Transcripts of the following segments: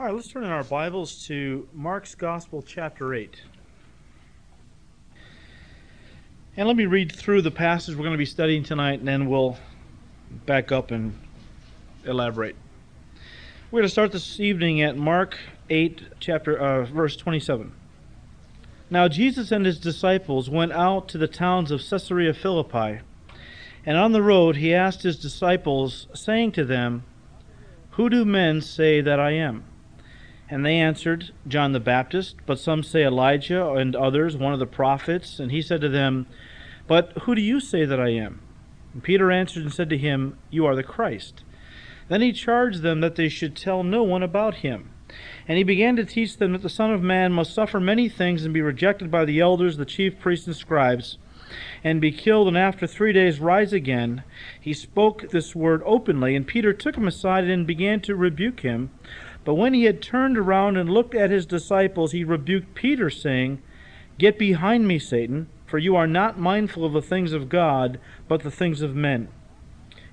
All right, let's turn in our Bibles to Mark's Gospel, chapter 8. And let me read through the passage we're going to be studying tonight, and then we'll back up and elaborate. We're going to start this evening at Mark 8, verse 27. Now Jesus and his disciples went out to the towns of Caesarea Philippi, and on the road he asked his disciples, saying to them, "Who do men say that I am?" And they answered, "John the Baptist, but some say Elijah, and others, one of the prophets." And he said to them, "But who do you say that I am?" And Peter answered and said to him, "You are the Christ." Then he charged them that they should tell no one about him. And he began to teach them that the Son of Man must suffer many things and be rejected by the elders, the chief priests, and scribes, and be killed, and after 3 days rise again. He spoke this word openly, and Peter took him aside and began to rebuke him. But when he had turned around and looked at his disciples, he rebuked Peter, saying, "Get behind me, Satan, for you are not mindful of the things of God, but the things of men."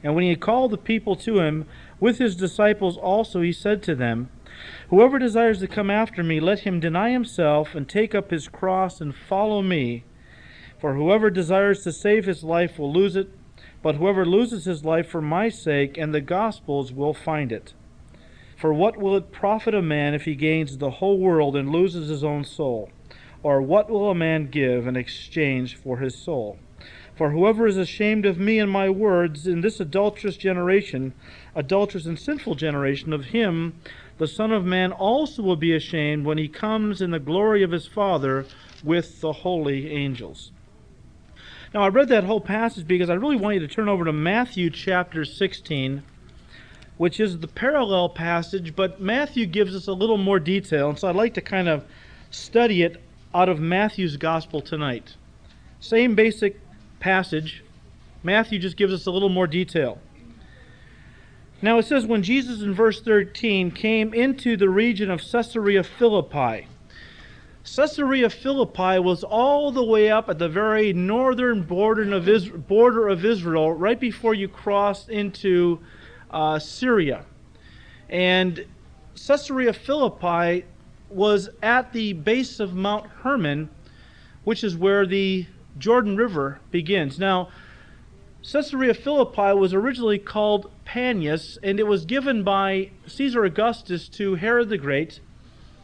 And when he had called the people to him, with his disciples also, he said to them, "Whoever desires to come after me, let him deny himself and take up his cross and follow me. For whoever desires to save his life will lose it, but whoever loses his life for my sake and the gospel's will find it. For what will it profit a man if he gains the whole world and loses his own soul? Or what will a man give in exchange for his soul? For whoever is ashamed of me and my words in this adulterous and sinful generation, of him the Son of Man also will be ashamed when he comes in the glory of his Father with the holy angels." Now, I read that whole passage because I really want you to turn over to Matthew chapter 16, which is the parallel passage, but Matthew gives us a little more detail, and so I'd like to kind of study it out of Matthew's gospel tonight. Same basic passage, Matthew just gives us a little more detail. Now it says, when Jesus, in verse 13, came into the region of Caesarea Philippi. Caesarea Philippi was all the way up at the very northern border of Israel, right before you crossed into Syria. And Caesarea Philippi was at the base of Mount Hermon, which is where the Jordan River begins. Now, Caesarea Philippi was originally called Banyas, and it was given by Caesar Augustus to Herod the Great,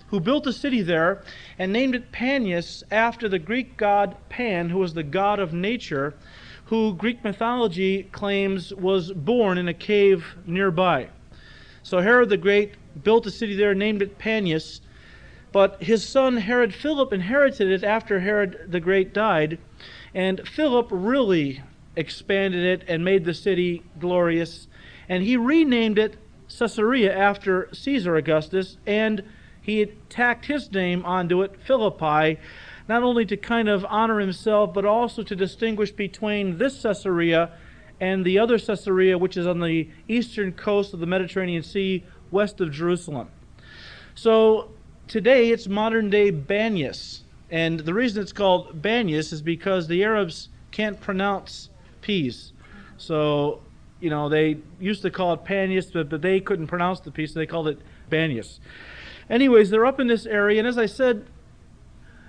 who built a city there and named it Banyas after the Greek god Pan, who was the god of nature, who Greek mythology claims was born in a cave nearby. So Herod the Great built a city there, named it Banyas, but his son Herod Philip inherited it after Herod the Great died, and Philip really expanded it and made the city glorious, and he renamed it Caesarea after Caesar Augustus, and he tacked his name onto it, Philippi, not only to kind of honor himself, but also to distinguish between this Caesarea and the other Caesarea, which is on the eastern coast of the Mediterranean Sea, west of Jerusalem. So today it's modern-day Banyas, and the reason it's called Banyas is because the Arabs can't pronounce P's. So, you know, they used to call it Banyas, but they couldn't pronounce the P, so they called it Banyas. Anyways, they're up in this area, and as I said,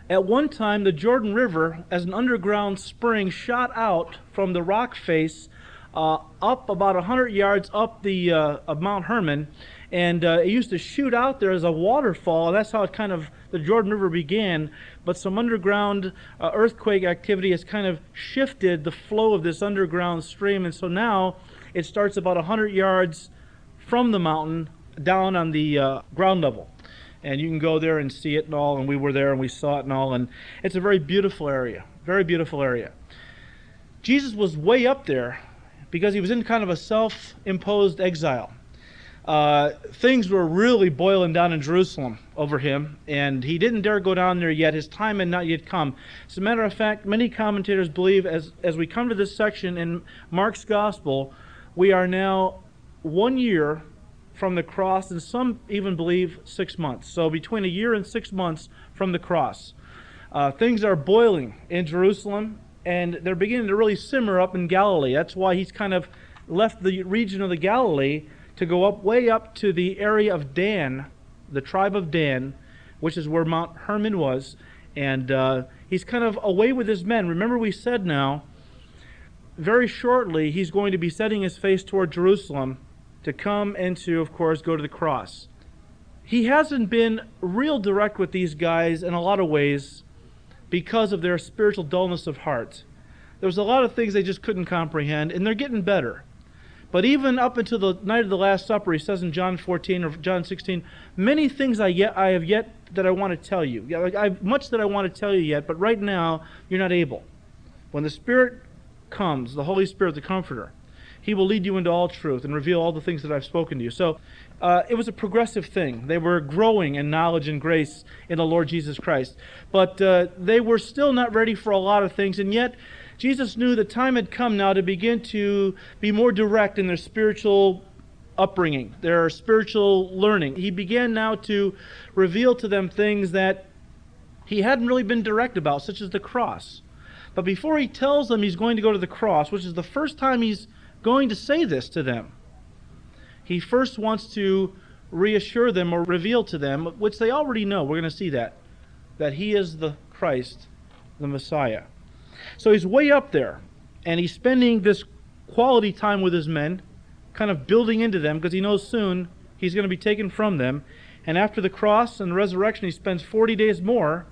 at one time, the Jordan River, as an underground spring, shot out from the rock face up about 100 yards up the of Mount Hermon, and it used to shoot out there as a waterfall. That's how it kind of the Jordan River began, but some underground earthquake activity has kind of shifted the flow of this underground stream, and so now it starts about 100 yards from the mountain down on the ground level. And you can go there and see it and all, and we were there and we saw it and all, and it's a very beautiful area, very beautiful area. Jesus was way up there because he was in kind of a self-imposed exile. Things were really boiling down in Jerusalem over him, and he didn't dare go down there yet. His time had not yet come. As a matter of fact, many commentators believe as we come to this section in Mark's Gospel, we are now 1 year from the cross, and some even believe 6 months. So between 1 year and 6 months from the cross. Things are boiling in Jerusalem, and they're beginning to really simmer up in Galilee. That's why he's kind of left the region of the Galilee to go up way up to the area of Dan, the tribe of Dan, which is where Mount Hermon was, and he's kind of away with his men. Remember we said now, very shortly, he's going to be setting his face toward Jerusalem to come and to, of course, go to the cross. He hasn't been real direct with these guys in a lot of ways because of their spiritual dullness of heart. There was a lot of things they just couldn't comprehend, and they're getting better. But even up until the night of the Last Supper, he says in John 14 or John 16, many things I have yet that I want to tell you. I have much that I want to tell you yet, but right now you're not able. When the Spirit comes, the Holy Spirit, the Comforter, He will lead you into all truth and reveal all the things that I've spoken to you. So it was a progressive thing. They were growing in knowledge and grace in the Lord Jesus Christ. But they were still not ready for a lot of things, and yet Jesus knew the time had come now to begin to be more direct in their spiritual upbringing, their spiritual learning. He began now to reveal to them things that he hadn't really been direct about, such as the cross. But before he tells them he's going to go to the cross, which is the first time he's going to say this to them, he first wants to reassure them or reveal to them, which they already know, we're going to see that he is the Christ, the Messiah. So he's way up there, and he's spending this quality time with his men, kind of building into them, because he knows soon he's going to be taken from them. And after the cross and the resurrection, he spends 40 days more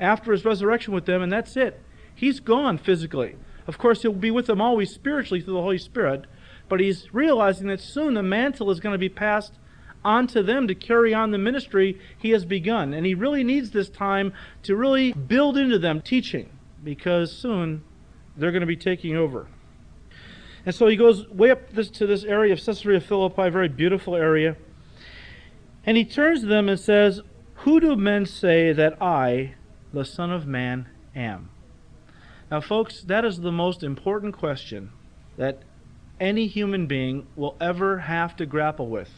after his resurrection with them, and that's it. He's gone physically. Of course, he'll be with them always spiritually through the Holy Spirit, but he's realizing that soon the mantle is going to be passed onto them to carry on the ministry he has begun. And he really needs this time to really build into them teaching, because soon they're going to be taking over. And so he goes way up to this area of Caesarea Philippi, a very beautiful area, and he turns to them and says, "Who do men say that I, the Son of Man, am?" Now, folks, that is the most important question that any human being will ever have to grapple with.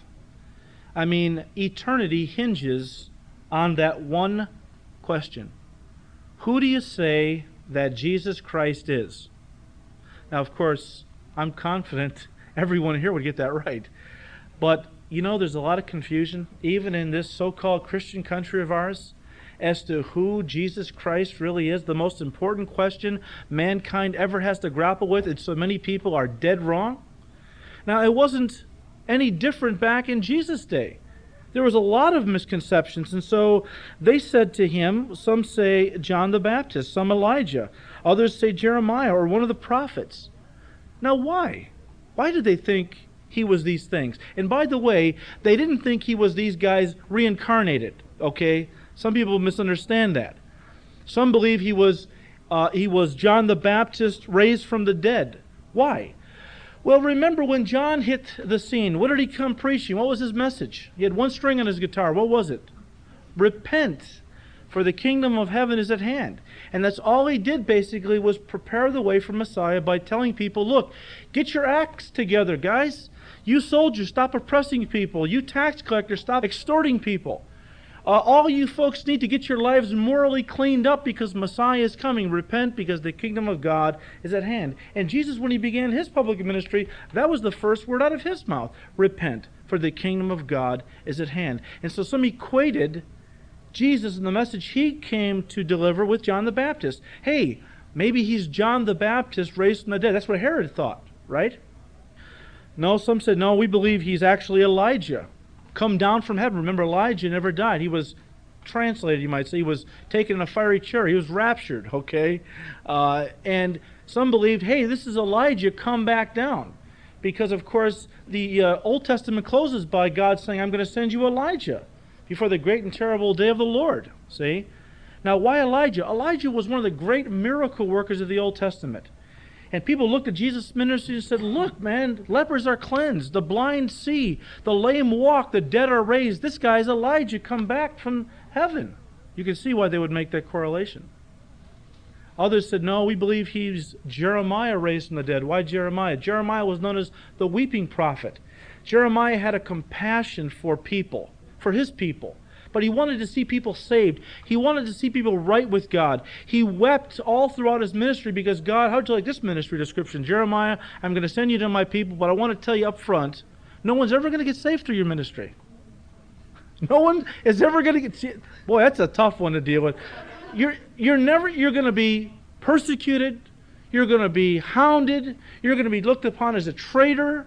I mean, eternity hinges on that one question. Who do you say that Jesus Christ is? Now, of course, I'm confident everyone here would get that right. But, you know, there's a lot of confusion, even in this so-called Christian country of ours, as to who Jesus Christ really is. The most important question mankind ever has to grapple with, and so many people are dead wrong. Now, it wasn't any different back in Jesus' day. There was a lot of misconceptions, and so they said to him, some say John the Baptist, some Elijah, others say Jeremiah or one of the prophets. Now, why? Why did they think he was these things? And by the way, they didn't think he was these guys reincarnated, okay? Some people misunderstand that. Some believe he was John the Baptist raised from the dead. Why? Well, remember when John hit the scene, what did he come preaching? What was his message? He had one string on his guitar. What was it? Repent, for the kingdom of heaven is at hand. And that's all he did basically, was prepare the way for Messiah by telling people, look, get your acts together, guys. You soldiers, stop oppressing people. You tax collectors, stop extorting people. All you folks need to get your lives morally cleaned up because Messiah is coming. Repent because the kingdom of God is at hand. And Jesus, when he began his public ministry, that was the first word out of his mouth. Repent, for the kingdom of God is at hand. And so some equated Jesus and the message he came to deliver with John the Baptist. Hey, maybe he's John the Baptist raised from the dead. That's what Herod thought, right? No, some said, no, we believe he's actually Elijah, come down from heaven. Remember, Elijah never died. He was translated, you might say. He was taken in a fiery chariot. He was raptured, okay? And some believed, hey, this is Elijah, come back down. Because, of course, the Old Testament closes by God saying, I'm going to send you Elijah before the great and terrible day of the Lord, see? Now, why Elijah? Elijah was one of the great miracle workers of the Old Testament. And people looked at Jesus' ministry and said, look, man, lepers are cleansed, the blind see, the lame walk, the dead are raised. This guy's Elijah, come back from heaven. You can see why they would make that correlation. Others said, no, we believe he's Jeremiah raised from the dead. Why Jeremiah? Jeremiah was known as the weeping prophet. Jeremiah had a compassion for people, for his people. But he wanted to see people saved. He wanted to see people right with God. He wept all throughout his ministry because, God, how'd you like this ministry description? Jeremiah, I'm going to send you to my people, but I want to tell you up front, no one's ever going to get saved through your ministry. No one is ever going to get... Boy, that's a tough one to deal with. You're going to be persecuted. You're going to be hounded. You're going to be looked upon as a traitor.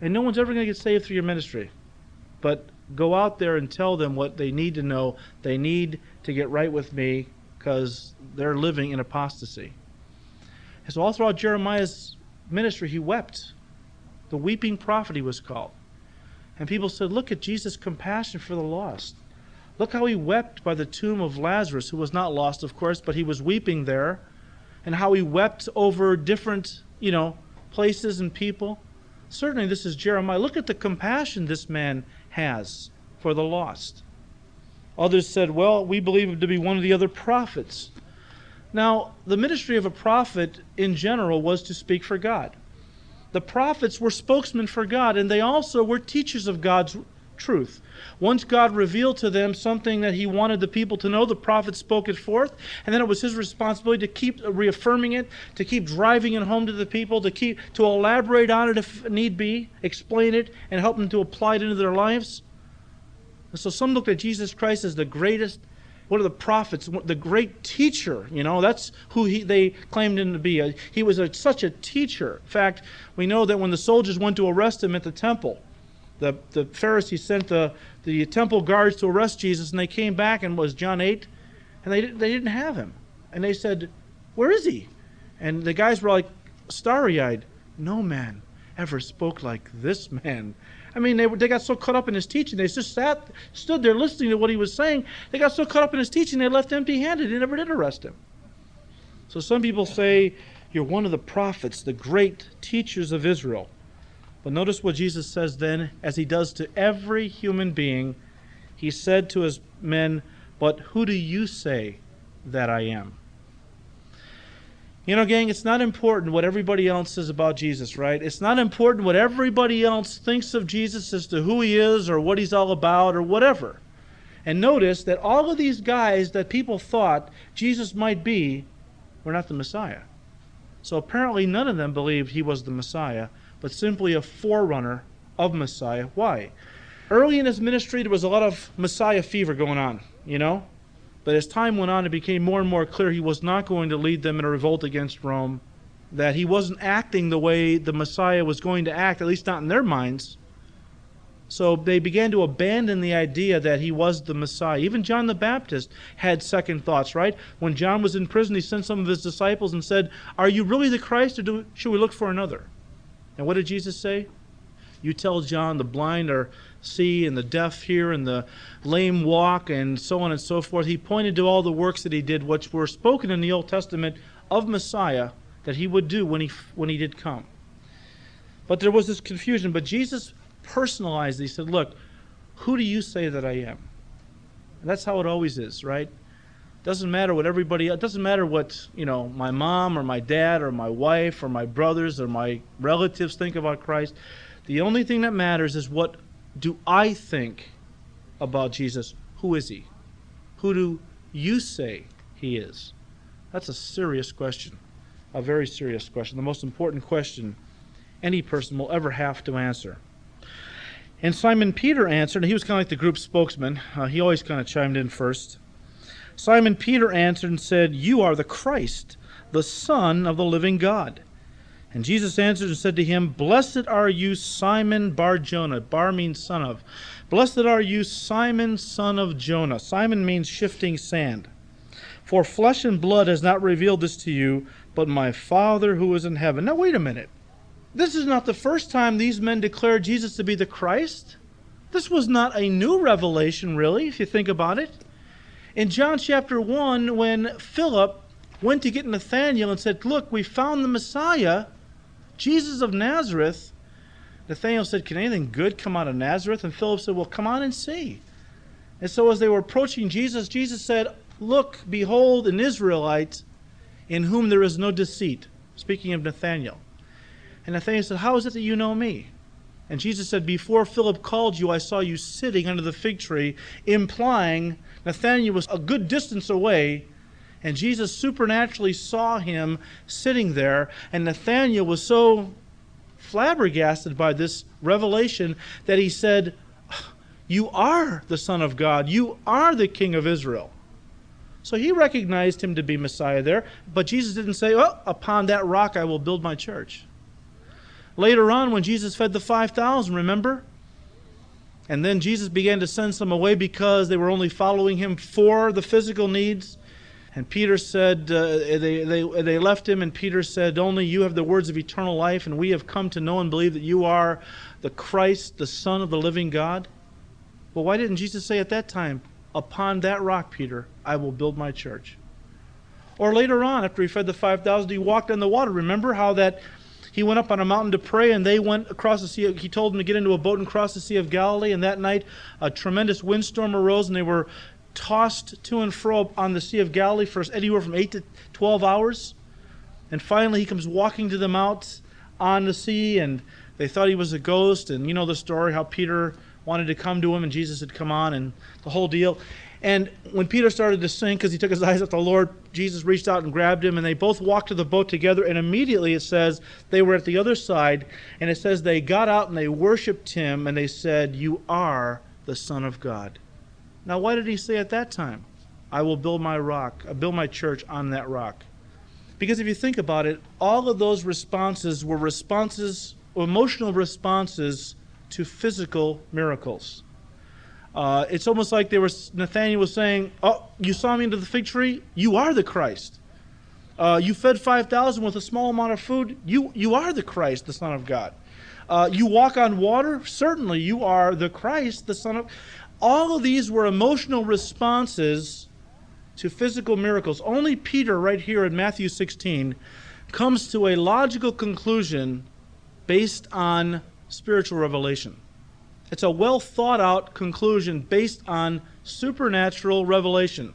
And no one's ever going to get saved through your ministry. But go out there and tell them what they need to know. They need to get right with me because they're living in apostasy. And so all throughout Jeremiah's ministry, he wept. The weeping prophet, he was called. And people said, look at Jesus' compassion for the lost. Look how he wept by the tomb of Lazarus, who was not lost, of course, but he was weeping there. And how he wept over different, places and people. Certainly this is Jeremiah. Look at the compassion this man has for the lost. Others said, well, we believe him to be one of the other prophets. Now, the ministry of a prophet in general was to speak for God. The prophets were spokesmen for God, and they also were teachers of God's truth. Once God revealed to them something that he wanted the people to know, the prophet spoke it forth, and then it was his responsibility to keep reaffirming it, to keep driving it home to the people, to elaborate on it if need be, explain it, and help them to apply it into their lives. And so some looked at Jesus Christ as the greatest, one of the prophets, the great teacher. That's who they claimed him to be. He was such a teacher. In fact, we know that when the soldiers went to arrest him at the temple, the Pharisees sent the temple guards to arrest Jesus, and they came back, and was John 8, and they didn't have him. And they said, where is he? And the guys were like starry-eyed. No man ever spoke like this man. I mean, they got so caught up in his teaching. They just stood there listening to what he was saying. They got so caught up in his teaching, they left empty-handed. They never did arrest him. So some people say, you're one of the prophets, the great teachers of Israel. But notice what Jesus says then, as he does to every human being. He said to his men, but who do you say that I am? Gang, it's not important what everybody else says about Jesus, right? It's not important what everybody else thinks of Jesus as to who he is or what he's all about or whatever. And notice that all of these guys that people thought Jesus might be were not the Messiah. So apparently none of them believed he was the Messiah, but simply a forerunner of Messiah. Why? Early in his ministry, there was a lot of Messiah fever going on, But as time went on, it became more and more clear he was not going to lead them in a revolt against Rome, that he wasn't acting the way the Messiah was going to act, at least not in their minds. So they began to abandon the idea that he was the Messiah. Even John the Baptist had second thoughts, right? When John was in prison, he sent some of his disciples and said, are you really the Christ, or should we look for another? And what did Jesus say? You tell John the blind are see and the deaf hear and the lame walk and so on and so forth. He pointed to all the works that he did, which were spoken in the Old Testament of Messiah, that he would do when he did come. But there was this confusion. But Jesus personalized it. He said, look, who do you say that I am? And that's how it always is, right? Doesn't matter what everybody, it doesn't matter what, my mom or my dad or my wife or my brothers or my relatives think about Christ. The only thing that matters is, what do I think about Jesus? Who is he? Who do you say he is? That's a serious question, a very serious question, the most important question any person will ever have to answer. And Simon Peter answered, and he was kind of like the group spokesman. He always kind of chimed in first. Simon Peter answered and said, you are the Christ, the Son of the living God. And Jesus answered and said to him, blessed are you, Simon Bar-Jonah. Bar means son of. Blessed are you, Simon, son of Jonah. Simon means shifting sand. For flesh and blood has not revealed this to you, but my Father who is in heaven. Now wait a minute. This is not the first time these men declared Jesus to be the Christ. This was not a new revelation, really, if you think about it. In John chapter 1, when Philip went to get Nathanael and said, look, we found the Messiah, Jesus of Nazareth. Nathanael said, can anything good come out of Nazareth? And Philip said, well, come on and see. And so as they were approaching Jesus, Jesus said, look, behold, an Israelite in whom there is no deceit. Speaking of Nathanael. And Nathanael said, how is it that you know me? And Jesus said, before Philip called you, I saw you sitting under the fig tree, implying Nathanael was a good distance away, and Jesus supernaturally saw him sitting there, and Nathanael was so flabbergasted by this revelation that he said, You are the Son of God. You are the King of Israel. So he recognized him to be Messiah there, but Jesus didn't say, oh, upon that rock I will build my church. Later on, when Jesus fed the 5,000, remember? And then Jesus began to send some away because they were only following him for the physical needs. And Peter said, they left him, and Peter said, only you have the words of eternal life, and we have come to know and believe that you are the Christ, the Son of the living God. Well, why didn't Jesus say at that time, upon that rock, Peter, I will build my church? Or later on, after he fed the 5,000, he walked on the water. Remember how that he went up on a mountain to pray, and they went across the sea. He told them to get into a boat and cross the Sea of Galilee, and that night a tremendous windstorm arose, and they were tossed to and fro on the Sea of Galilee for anywhere from 8 to 12 hours. And finally he comes walking to them out on the sea, and they thought he was a ghost. And you know the story, how Peter wanted to come to him, and Jesus had come on, and the whole deal. And when Peter started to sink because he took his eyes off the Lord, Jesus reached out and grabbed him, and they both walked to the boat together, and immediately it says they were at the other side, and it says they got out and they worshipped him, and they said, you are the Son of God. Now why did he say at that time, I will build my rock, I build my church on that rock? Because if you think about it, all of those responses were responses, emotional responses to physical miracles. It's almost like Nathanael was saying, oh, you saw me under the fig tree? You are the Christ. You fed 5,000 with a small amount of food? You are the Christ, the Son of God. You walk on water? Certainly you are the Christ, the Son of... All of these were emotional responses to physical miracles. Only Peter, right here in Matthew 16, comes to a logical conclusion based on spiritual revelation. It's a well-thought-out conclusion based on supernatural revelation.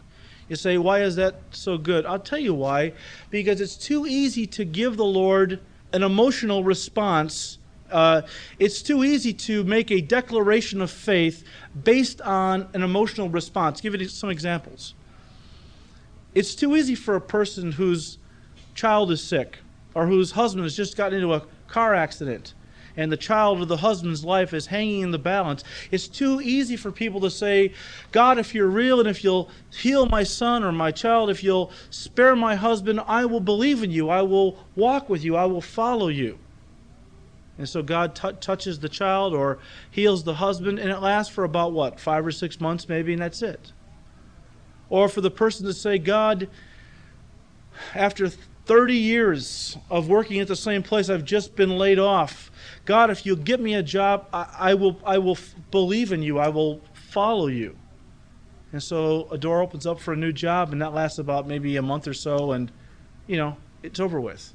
You say, why is that so good? I'll tell you why. Because it's too easy to give the Lord an emotional response. It's too easy to make a declaration of faith based on an emotional response. I'll give you some examples. It's too easy for a person whose child is sick or whose husband has just gotten into a car accident, and the child or the husband's life is hanging in the balance. It's too easy for people to say, God, if you're real and if you'll heal my son or my child, if you'll spare my husband, I will believe in you. I will walk with you. I will follow you. And so God touches the child or heals the husband, and it lasts for about, 5 or 6 months maybe, and that's it. Or for the person to say, God, after 30 years of working at the same place, I've just been laid off. God, if you'll get me a job, I will believe in you. I will follow you. And so a door opens up for a new job, and that lasts about maybe a month or so, and, it's over with.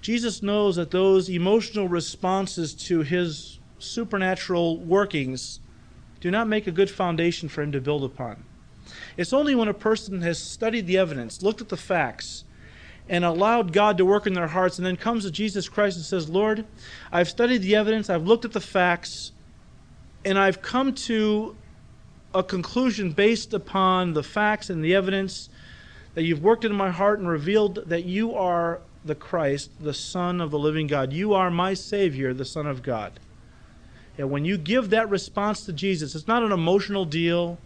Jesus knows that those emotional responses to his supernatural workings do not make a good foundation for him to build upon. It's only when a person has studied the evidence, looked at the facts, and allowed God to work in their hearts, and then comes to Jesus Christ and says, Lord, I've studied the evidence, I've looked at the facts, and I've come to a conclusion based upon the facts and the evidence that you've worked into my heart and revealed that you are the Christ, the Son of the living God. You are my Savior, the Son of God. And when you give that response to Jesus, it's not an emotional deal,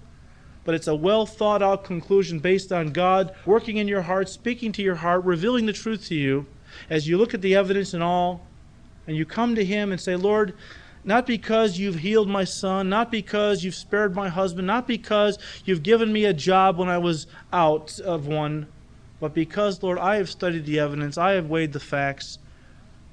but it's a well-thought-out conclusion based on God working in your heart, speaking to your heart, revealing the truth to you as you look at the evidence and all, and you come to him and say, Lord, not because you've healed my son, not because you've spared my husband, not because you've given me a job when I was out of one, but because, Lord, I have studied the evidence, I have weighed the facts,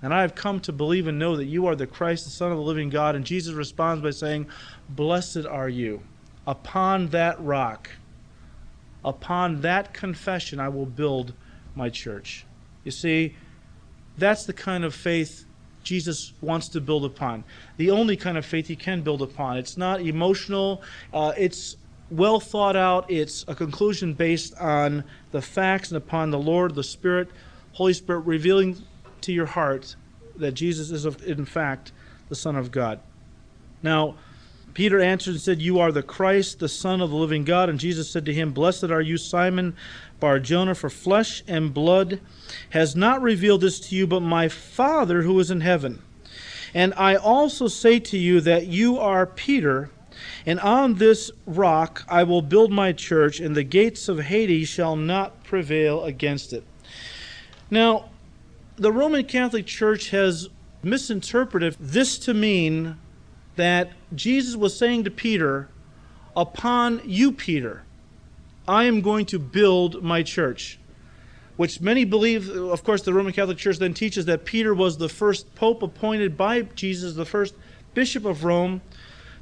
and I have come to believe and know that you are the Christ, the Son of the living God. And Jesus responds by saying, blessed are you. Upon that rock, upon that confession, I will build my church. You see, that's the kind of faith Jesus wants to build upon. The only kind of faith he can build upon. It's not emotional. It's well thought out. It's a conclusion based on the facts and upon the Lord, the Spirit, Holy Spirit, revealing to your heart that Jesus is, in fact, the Son of God. Now, Peter answered and said, you are the Christ, the Son of the living God. And Jesus said to him, blessed are you, Simon Bar-Jonah, for flesh and blood has not revealed this to you, but my Father who is in heaven. And I also say to you that you are Peter, And on this rock I will build my church, and the gates of Hades shall not prevail against it. Now, the Roman Catholic Church has misinterpreted this to mean that Jesus was saying to Peter, "Upon you, Peter, I am going to build my church," which many believe. Of course, the Roman Catholic Church then teaches that Peter was the first pope appointed by Jesus, the first bishop of Rome,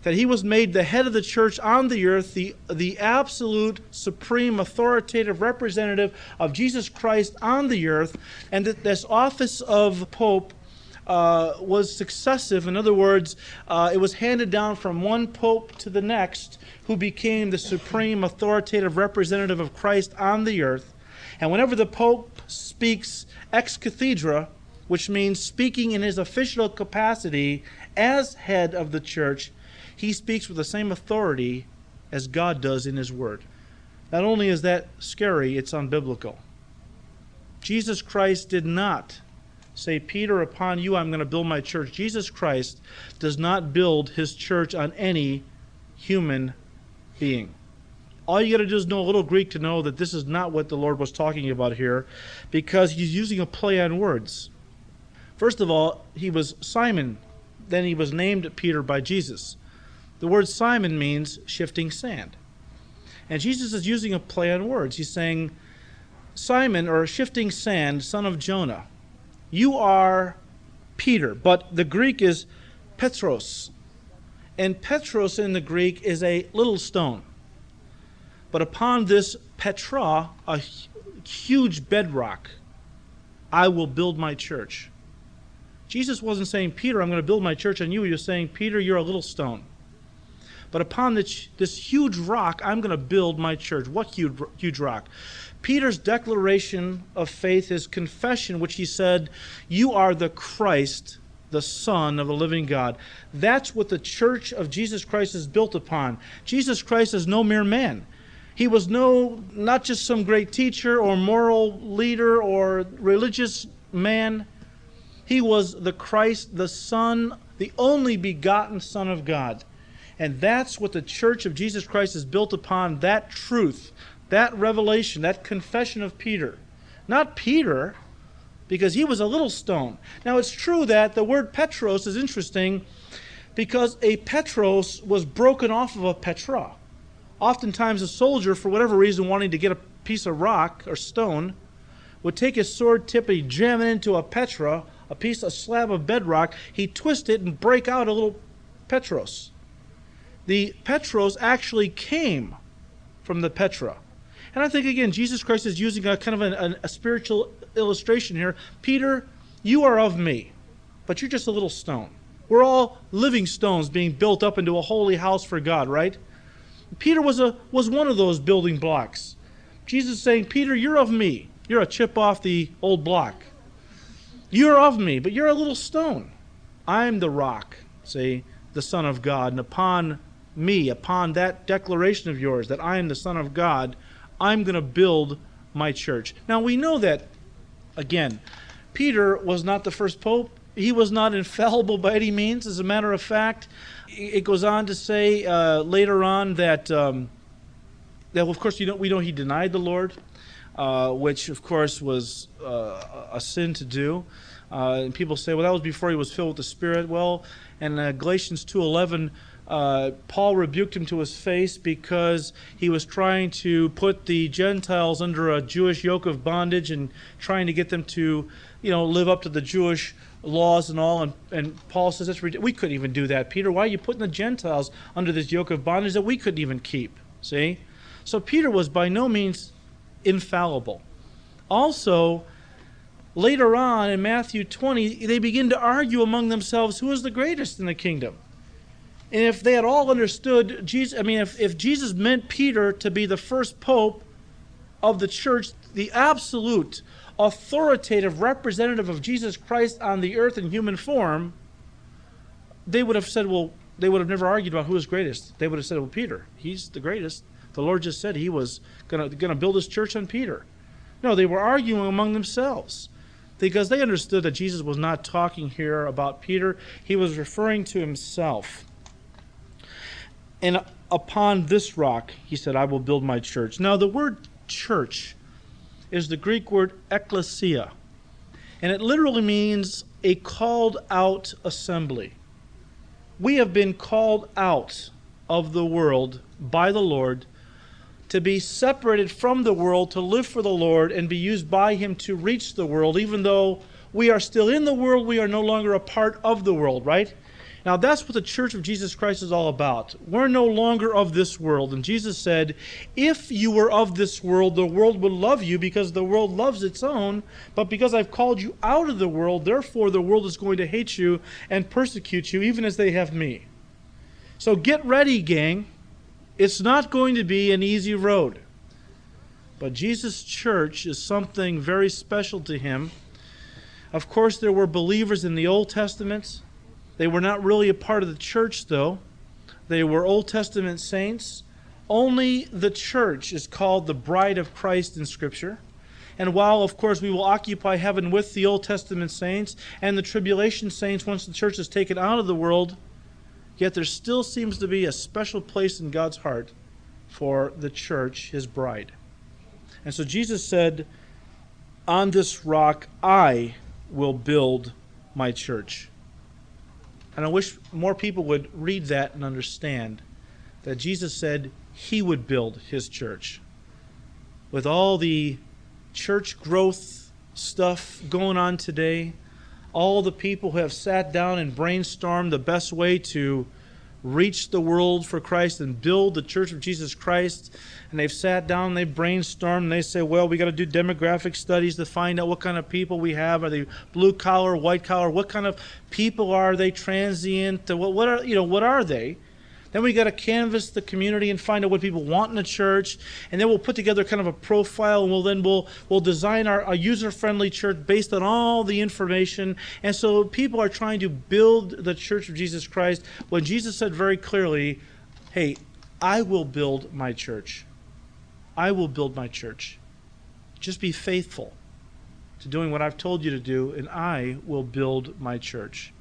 that he was made the head of the church on the earth, the absolute, supreme, authoritative representative of Jesus Christ on the earth, and that this office of pope was successive. In other words, it was handed down from one pope to the next, who became the supreme, authoritative representative of Christ on the earth. And whenever the pope speaks ex cathedra, which means speaking in his official capacity as head of the church, he speaks with the same authority as God does in his word. Not only is that scary, it's unbiblical. Jesus Christ did not say, "Peter, upon you I'm going to build my church." Jesus Christ does not build his church on any human being. All you got to do is know a little Greek to know that this is not what the Lord was talking about here, because he's using a play on words. First of all, he was Simon. Then he was named Peter by Jesus. The word Simon means shifting sand. And Jesus is using a play on words. He's saying, "Simon, or shifting sand, son of Jonah, you are Peter." But the Greek is Petros. And Petros in the Greek is a little stone. But upon this Petra, a huge bedrock, I will build my church. Jesus wasn't saying, "Peter, I'm going to build my church on you." He was saying, "Peter, you're a little stone. But upon this huge rock, I'm going to build my church." What huge rock? Peter's declaration of faith, his confession, which he said, "You are the Christ, the Son of the living God." That's what the church of Jesus Christ is built upon. Jesus Christ is no mere man. He was not just some great teacher or moral leader or religious man. He was the Christ, the Son, the only begotten Son of God. And that's what the church of Jesus Christ is built upon, that truth, that revelation, that confession of Peter. Not Peter, because he was a little stone. Now, it's true that the word Petros is interesting, because a Petros was broken off of a Petra. Oftentimes a soldier, for whatever reason, wanting to get a piece of rock or stone, would take his sword tip and he'd jam it into a Petra, a slab of bedrock. He'd twist it and break out a little Petros. The Petros actually came from the Petra. And I think, again, Jesus Christ is using a kind of a spiritual illustration here. Peter, you are of me, but you're just a little stone. We're all living stones being built up into a holy house for God, right? Peter was one of those building blocks. Jesus is saying, "Peter, you're of me. You're a chip off the old block. You're of me, but you're a little stone. I'm the rock," see, the Son of God, and upon me, upon that declaration of yours that I am the Son of God, I'm going to build my church. Now, we know that, again, Peter was not the first pope. He was not infallible by any means. As a matter of fact, it goes on to say later on that, of course, we know he denied the Lord, which, of course, was a sin to do. And people say, "Well, that was before he was filled with the Spirit." Well, in Galatians 2:11, Paul rebuked him to his face because he was trying to put the Gentiles under a Jewish yoke of bondage and trying to get them to, live up to the Jewish laws and all. And Paul says, "That's ridiculous. We couldn't even do that, Peter. Why are you putting the Gentiles under this yoke of bondage that we couldn't even keep?" See? So Peter was by no means infallible. Also, later on in Matthew 20, they begin to argue among themselves who is the greatest in the kingdom. And if they had all understood Jesus, if Jesus meant Peter to be the first pope of the church, the absolute authoritative representative of Jesus Christ on the earth in human form, they would have said, well, they would have never argued about who is greatest. They would have said, "Well, Peter, he's the greatest. The Lord just said he was going to build his church on Peter." No, they were arguing among themselves, because they understood that Jesus was not talking here about Peter. He was referring to himself. And upon this rock, he said, I will build my church. Now, the word church is the Greek word ekklesia, and it literally means a called out assembly. We have been called out of the world by the Lord to be separated from the world, to live for the Lord and be used by Him to reach the world. Even though we are still in the world, we are no longer a part of the world, right? Now that's what the Church of Jesus Christ is all about. We're no longer of this world. And Jesus said, if you were of this world, the world would love you because the world loves its own. But because I've called you out of the world, therefore the world is going to hate you and persecute you, even as they have me. So get ready, gang. It's not going to be an easy road. But Jesus' church is something very special to Him. Of course, there were believers in the Old Testament. They were not really a part of the church, though. They were Old Testament saints. Only the church is called the bride of Christ in Scripture. And while, of course, we will occupy heaven with the Old Testament saints and the tribulation saints once the church is taken out of the world, yet there still seems to be a special place in God's heart for the church, His bride. And so Jesus said, on this rock I will build my church. And I wish more people would read that and understand that Jesus said He would build His church. With all the church growth stuff going on today, all the people who have sat down and brainstormed the best way to reach the world for Christ and build the Church of Jesus Christ, and they've sat down and they've brainstormed and they say, well, we got to do demographic studies to find out what kind of people we have. Are they blue collar, white collar? What kind of people are they? Transient? What are they? Then we got to canvass the community and find out what people want in the church, and then we'll put together kind of a profile, and we'll design our user-friendly church based on all the information. And so people are trying to build the Church of Jesus Christ when Jesus said very clearly, hey, I will build my church. I will build my church. Just be faithful to doing what I've told you to do, and I will build my church.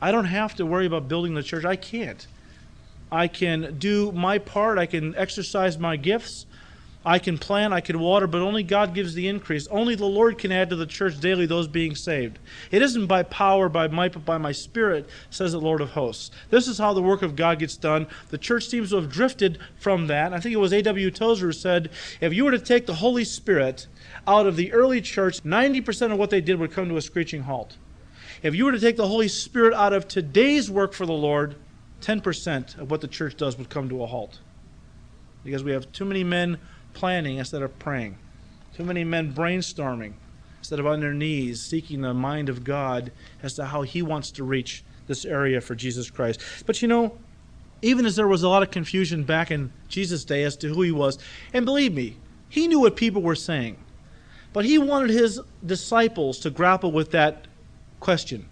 I don't have to worry about building the church. I can't. I can do my part. I can exercise my gifts. I can plant. I can water. But only God gives the increase. Only the Lord can add to the church daily those being saved. It isn't by power, by might, but by my Spirit, says the Lord of hosts. This is how the work of God gets done. The church seems to have drifted from that. I think it was A.W. Tozer who said, if you were to take the Holy Spirit out of the early church, 90% of what they did would come to a screeching halt. If you were to take the Holy Spirit out of today's work for the Lord, 10% of what the church does would come to a halt, because we have too many men planning instead of praying, too many men brainstorming instead of on their knees seeking the mind of God as to how He wants to reach this area for Jesus Christ. But you know, even as there was a lot of confusion back in Jesus' day as to who He was, and believe me, He knew what people were saying, but He wanted His disciples to grapple with that question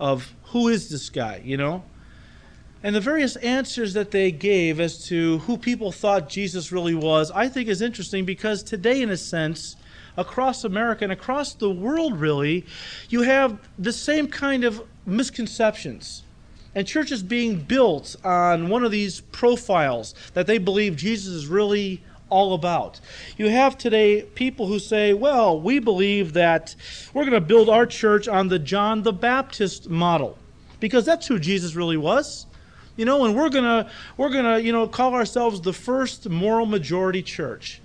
of who is this guy, you know? And the various answers that they gave as to who people thought Jesus really was, I think is interesting, because today, in a sense, across America and across the world, really, you have the same kind of misconceptions. And churches being built on one of these profiles that they believe Jesus is really all about. You have today people who say, well, we believe that we're going to build our church on the John the Baptist model, because that's who Jesus really was. You know, and we're gonna, you know, call ourselves the first moral majority church.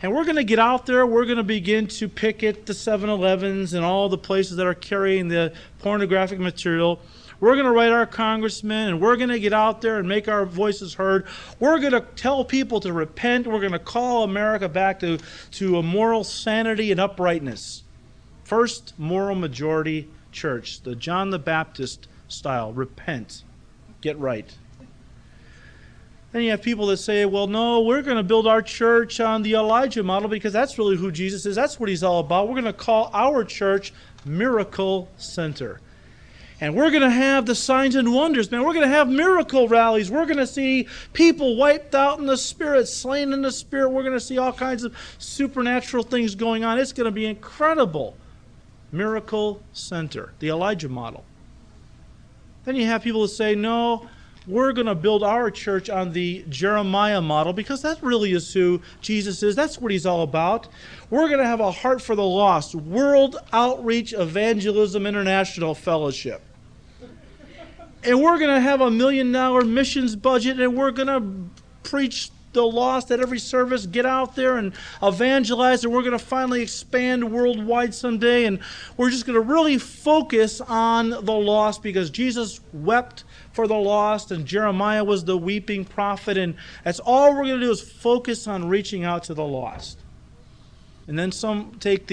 And we're gonna get out there, we're gonna begin to picket the 7-Elevens and all the places that are carrying the pornographic material. We're gonna write our congressmen, and we're gonna get out there and make our voices heard. We're gonna tell people to repent. We're gonna call America back to a moral sanity and uprightness. First moral majority church, the John the Baptist style. Repent. Get right. Then you have people that say, well, no, we're going to build our church on the Elijah model, because that's really who Jesus is. That's what He's all about. We're going to call our church Miracle Center. And we're going to have the signs and wonders, man. We're going to have miracle rallies. We're going to see people wiped out in the Spirit, slain in the Spirit. We're going to see all kinds of supernatural things going on. It's going to be incredible. Miracle Center, the Elijah model. Then you have people who say, no, we're going to build our church on the Jeremiah model, because that really is who Jesus is. That's what he's all about. We're going to have a heart for the lost, World Outreach Evangelism International Fellowship. And we're going to have a $1 million missions budget, and we're going to preach the lost at every service, get out there and evangelize, and we're going to finally expand worldwide someday, and we're just going to really focus on the lost, because Jesus wept for the lost, and Jeremiah was the weeping prophet, and that's all we're going to do is focus on reaching out to the lost. And then some take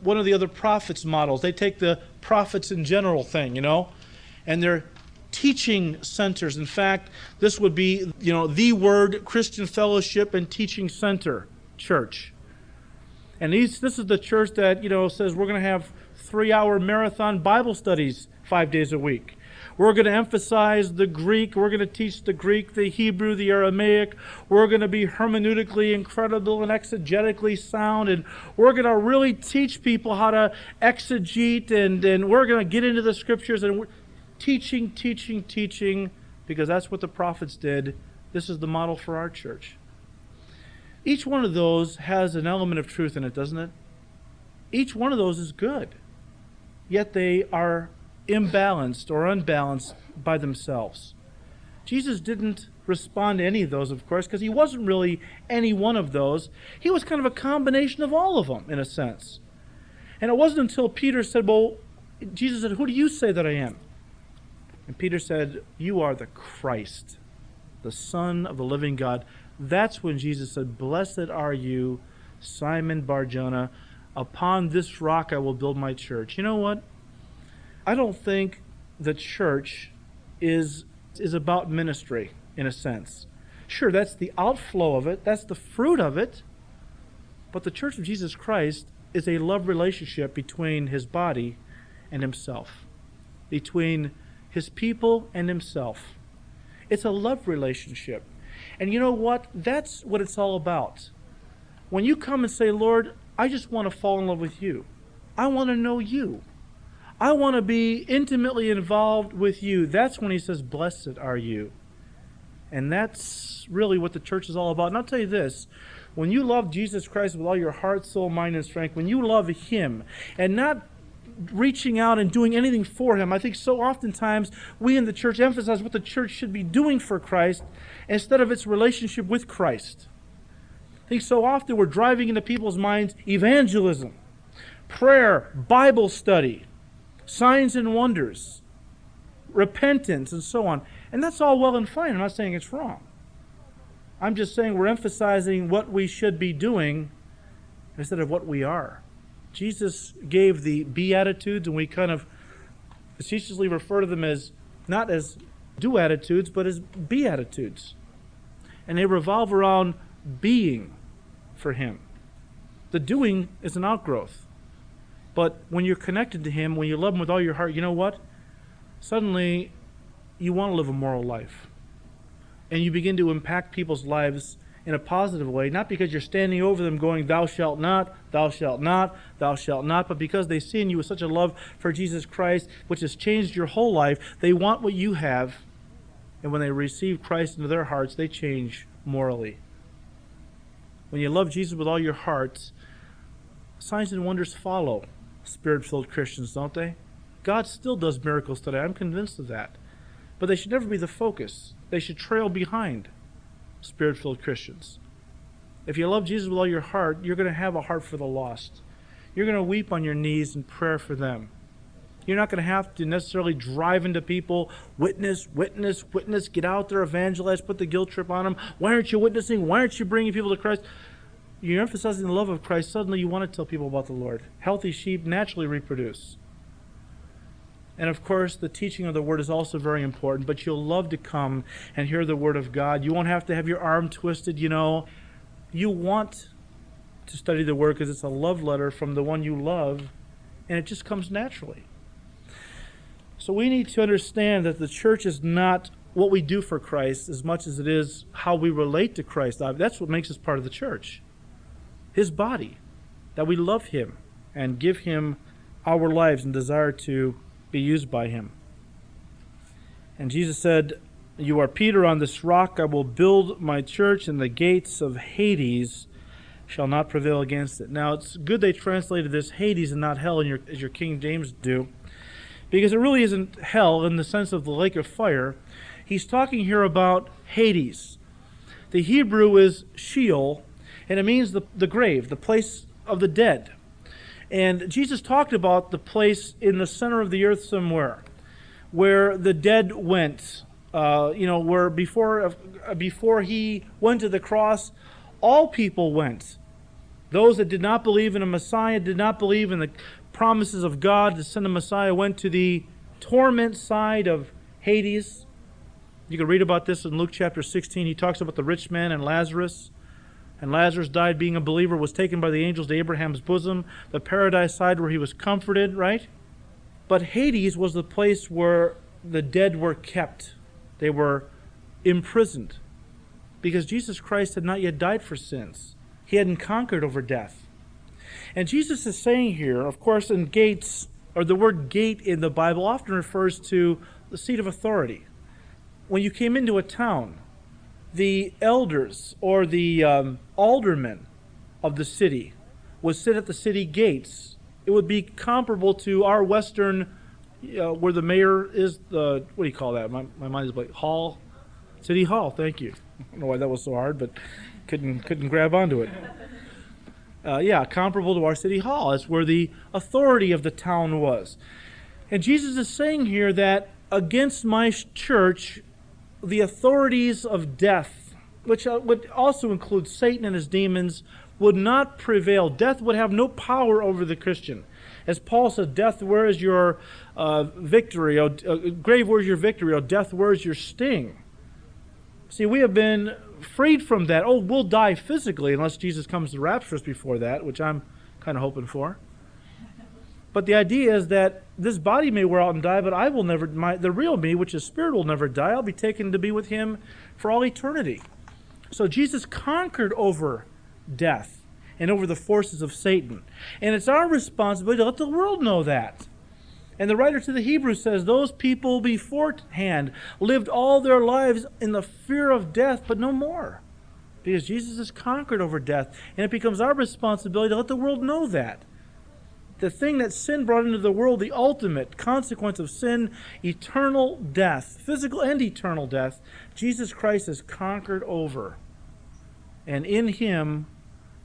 one of the other prophets models. They take the prophets in general thing, and they're teaching centers. In fact, this would be, the Word Christian Fellowship and Teaching Center Church. And this is the church that, says we're going to have 3-hour marathon Bible studies 5 days a week. We're going to emphasize the Greek. We're going to teach the Greek, the Hebrew, the Aramaic. We're going to be hermeneutically incredible and exegetically sound. And we're going to really teach people how to exegete. And we're going to get into the scriptures and teaching, because that's what the prophets did. This is the model for our church. Each one of those has an element of truth in it, doesn't it? Each one of those is good, yet they are imbalanced or unbalanced by themselves. Jesus didn't respond to any of those, of course, because he wasn't really any one of those. He was kind of a combination of all of them, in a sense. And it wasn't until Peter said, Jesus said, "Who do you say that I am?" And Peter said, "You are the Christ, the Son of the living God." That's when Jesus said, "Blessed are you, Simon Bar-Jonah. Upon this rock I will build my church." You know what? I don't think the church is about ministry, in a sense. Sure, that's the outflow of it. That's the fruit of it. But the church of Jesus Christ is a love relationship between his body and himself, between his people and himself. It's a love relationship. And you know what? That's what it's all about. When you come and say, "Lord, I just want to fall in love with you. I want to know you. I want to be intimately involved with you." That's when he says, "Blessed are you." And that's really what the church is all about. And I'll tell you this, when you love Jesus Christ with all your heart, soul, mind, and strength, when you love him and not reaching out and doing anything for him. I think so oftentimes we in the church emphasize what the church should be doing for Christ instead of its relationship with Christ. I think so often we're driving into people's minds evangelism, prayer, Bible study, signs and wonders, repentance, and so on. And that's all well and fine. I'm not saying it's wrong. I'm just saying we're emphasizing what we should be doing instead of what we are. Jesus gave the Beatitudes, and we kind of facetiously refer to them as, not as do attitudes, but as Beatitudes. And they revolve around being for him. The doing is an outgrowth. But when you're connected to him, when you love him with all your heart, you know what? Suddenly, you want to live a moral life. And you begin to impact people's lives in a positive way, not because you're standing over them going, "Thou shalt not, thou shalt not, thou shalt not," but because they see in you with such a love for Jesus Christ, which has changed your whole life. They want what you have, and when they receive Christ into their hearts, they change morally. When you love Jesus with all your heart, signs and wonders follow Spirit-filled Christians, don't they? God still does miracles today. I'm convinced of that. But they should never be the focus. They should trail behind Spirit-filled Christians. If you love Jesus with all your heart, you're going to have a heart for the lost. You're going to weep on your knees in prayer for them. You're not going to have to necessarily drive into people, witness, witness, witness, get out there, evangelize, put the guilt trip on them. Why aren't you witnessing? Why aren't you bringing people to Christ? You're emphasizing the love of Christ. Suddenly you want to tell people about the Lord. Healthy sheep naturally reproduce. And of course, the teaching of the Word is also very important, but you'll love to come and hear the Word of God. You won't have to have your arm twisted, You want to study the Word because it's a love letter from the one you love, and it just comes naturally. So we need to understand that the church is not what we do for Christ as much as it is how we relate to Christ. That's what makes us part of the church, his body, that we love him and give him our lives and desire to be used by him. And Jesus said, You are Peter, on this rock I will build my church, and the gates of Hades shall not prevail against it. Now, it's good they translated this Hades and not hell as your King James do, because it really isn't hell in the sense of the lake of fire. He's talking here about Hades. The Hebrew is Sheol, and it means the grave, the place of the dead. And Jesus talked about the place in the center of the earth somewhere, where the dead went. Where before he went to the cross, all people went. Those that did not believe in a Messiah, did not believe in the promises of God to send a Messiah, went to the torment side of Hades. You can read about this in Luke chapter 16. He talks about the rich man and Lazarus. And Lazarus died being a believer, was taken by the angels to Abraham's bosom, the paradise side where he was comforted, right? But Hades was the place where the dead were kept. They were imprisoned because Jesus Christ had not yet died for sins. He hadn't conquered over death. And Jesus is saying here, of course, in gates, or the word gate in the Bible often refers to the seat of authority. When you came into a town, the elders or the aldermen of the city would sit at the city gates. It would be comparable to our Western where the mayor is the, what do you call that? My mind is blank. Hall? City Hall, thank you. I don't know why that was so hard, but couldn't grab onto it. Comparable to our City Hall. That's where the authority of the town was. And Jesus is saying here that against my church, the authorities of death, which would also include Satan and his demons, would not prevail. Death would have no power over the Christian. As Paul said, death, where is your victory? Oh, grave, where is your victory? Oh, death, where is your sting? See, we have been freed from that. Oh, we'll die physically unless Jesus comes to rapture us before that, which I'm kind of hoping for. But the idea is that this body may wear out and die, but I will never, the real me, which is spirit, will never die. I'll be taken to be with him for all eternity. So Jesus conquered over death and over the forces of Satan. And it's our responsibility to let the world know that. And the writer to the Hebrews says, those people beforehand lived all their lives in the fear of death, but no more. Because Jesus has conquered over death. And it becomes our responsibility to let the world know that. The thing that sin brought into the world, the ultimate consequence of sin, eternal death, physical and eternal death, Jesus Christ has conquered over. And in him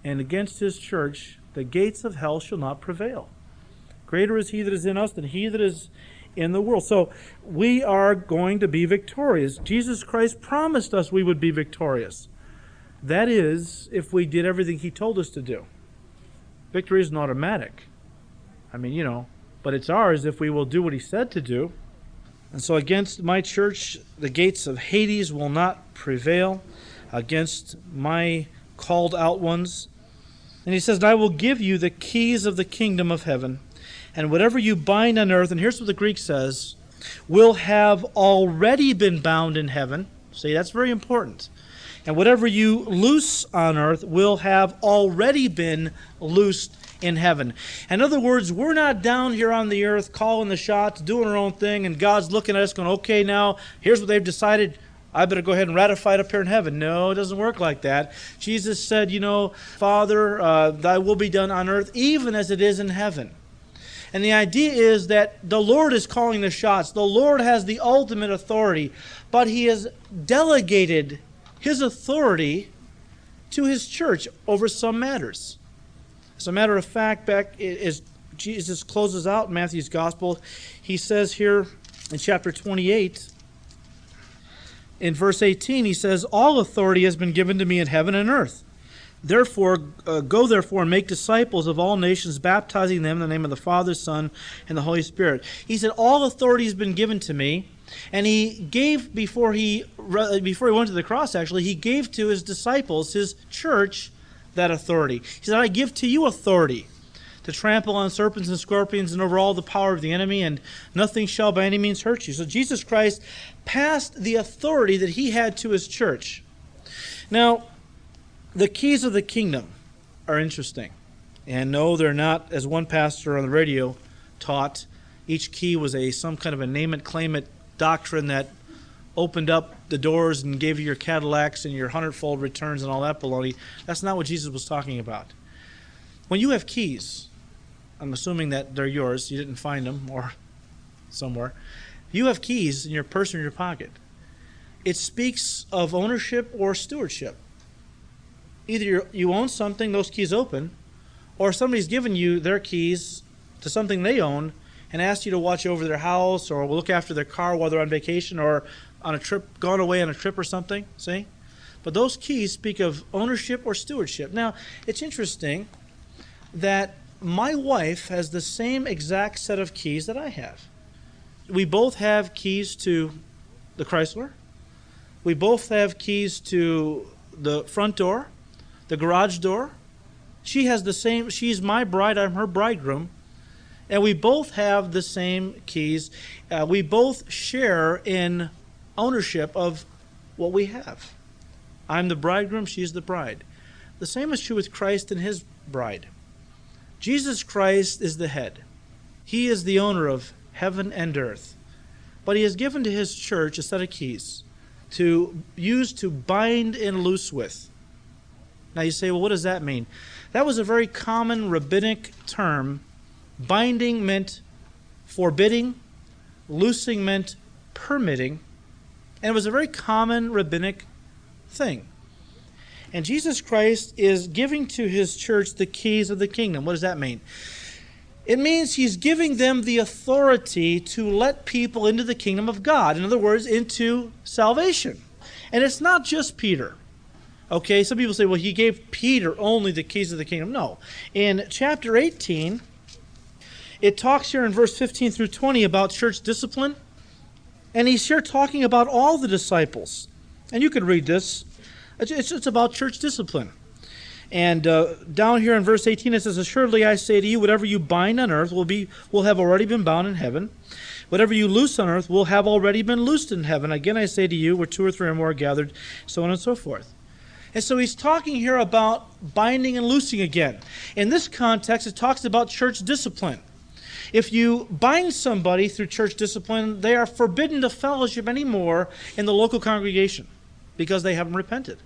and against his church, the gates of hell shall not prevail. Greater is he that is in us than he that is in the world. So we are going to be victorious. Jesus Christ promised us we would be victorious. That is, if we did everything he told us to do. Victory isn't automatic. But it's ours if we will do what he said to do. And so against my church, the gates of Hades will not prevail. Against my called out ones. And he says, and I will give you the keys of the kingdom of heaven, and whatever you bind on earth, and here's what the Greek says, will have already been bound in heaven. See, that's very important. And whatever you loose on earth will have already been loosed in heaven. In other words, we're not down here on the earth calling the shots, doing our own thing, and God's looking at us going, okay, now, here's what they've decided. I better go ahead and ratify it up here in heaven. No, it doesn't work like that. Jesus said, Father, thy will be done on earth, even as it is in heaven. And the idea is that the Lord is calling the shots. The Lord has the ultimate authority, but he has delegated his authority to his church over some matters. As a matter of fact, back as Jesus closes out Matthew's gospel, he says here in chapter 28, in verse 18, he says, all authority has been given to me in heaven and earth. Go therefore and make disciples of all nations, baptizing them in the name of the Father, Son, and the Holy Spirit. He said, all authority has been given to me. And he gave, before he went to the cross, actually, he gave to his disciples, his church, that authority. He said, I give to you authority to trample on serpents and scorpions and over all the power of the enemy, and nothing shall by any means hurt you. So Jesus Christ passed the authority that he had to his church. Now, the keys of the kingdom are interesting. And no, they're not, as one pastor on the radio taught, each key was some kind of a name-it-claim-it doctrine that opened up the doors and gave you your Cadillacs and your 100-fold returns and all that baloney. That's not what Jesus was talking about. When you have keys, I'm assuming that they're yours, you didn't find them or somewhere. You have keys in your purse or in your pocket. It speaks of ownership or stewardship. Either you own something, those keys open, or somebody's given you their keys to something they own and asked you to watch over their house or look after their car while they're on vacation or on a trip, gone away on a trip or something, see? But those keys speak of ownership or stewardship. Now, it's interesting that my wife has the same exact set of keys that I have. We both have keys to the Chrysler. We both have keys to the front door, the garage door. She has the same, she's my bride, I'm her bridegroom. And we both have the same keys. We both share in ownership of what we have. I'm the bridegroom, she's the bride. The same is true with Christ and his bride. Jesus Christ is the head. He is the owner of heaven and earth. But he has given to his church a set of keys to use to bind and loose with. Now you say, well, what does that mean? That was a very common rabbinic term. Binding meant forbidding, loosing meant permitting, and it was a very common rabbinic thing. And Jesus Christ is giving to his church the keys of the kingdom. What does that mean? It means he's giving them the authority to let people into the kingdom of God. In other words, into salvation. And it's not just Peter. Okay, some people say, well, he gave Peter only the keys of the kingdom. No. In chapter 18... it talks here in verse 15 through 20 about church discipline. And he's here talking about all the disciples. And you can read this. It's about church discipline. And down here in verse 18 it says, assuredly I say to you, whatever you bind on earth will have already been bound in heaven. Whatever you loose on earth will have already been loosed in heaven. Again I say to you, where two or three or more are gathered, so on and so forth. And so he's talking here about binding and loosing again. In this context, it talks about church discipline. If you bind somebody through church discipline, they are forbidden to fellowship anymore in the local congregation because they haven't repented.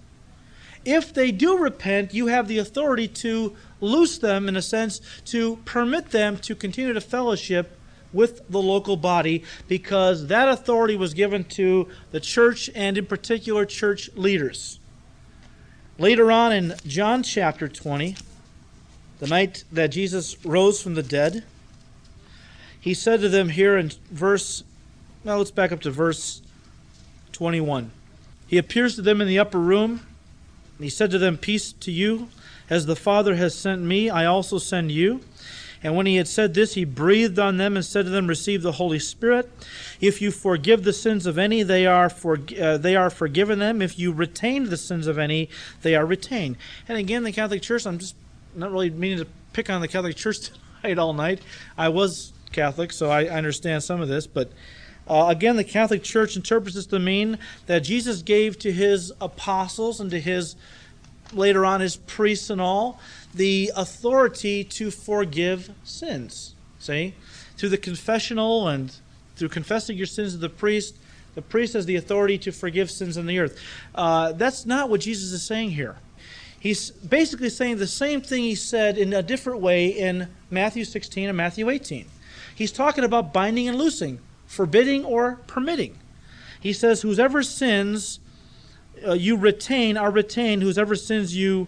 If they do repent, you have the authority to loose them, in a sense, to permit them to continue to fellowship with the local body because that authority was given to the church and, in particular, church leaders. Later on in John chapter 20, the night that Jesus rose from the dead, he said to them here in verse, now let's back up to verse 21. He appears to them in the upper room. And he said to them, peace to you. As the Father has sent me, I also send you. And when he had said this, he breathed on them and said to them, receive the Holy Spirit. If you forgive the sins of any, they are forgiven them. If you retain the sins of any, they are retained. And again, the Catholic Church, I'm just not really meaning to pick on the Catholic Church tonight all night. I was Catholic, so I understand some of this, but again, the Catholic Church interprets this to mean that Jesus gave to his apostles and to his, later on, his priests and all, the authority to forgive sins, see? Through the confessional and through confessing your sins to the priest has the authority to forgive sins on the earth. That's not what Jesus is saying here. He's basically saying the same thing he said in a different way in Matthew 16 and Matthew 18. He's talking about binding and loosing, forbidding or permitting. He says, whosever sins you retain are retained, whosever sins you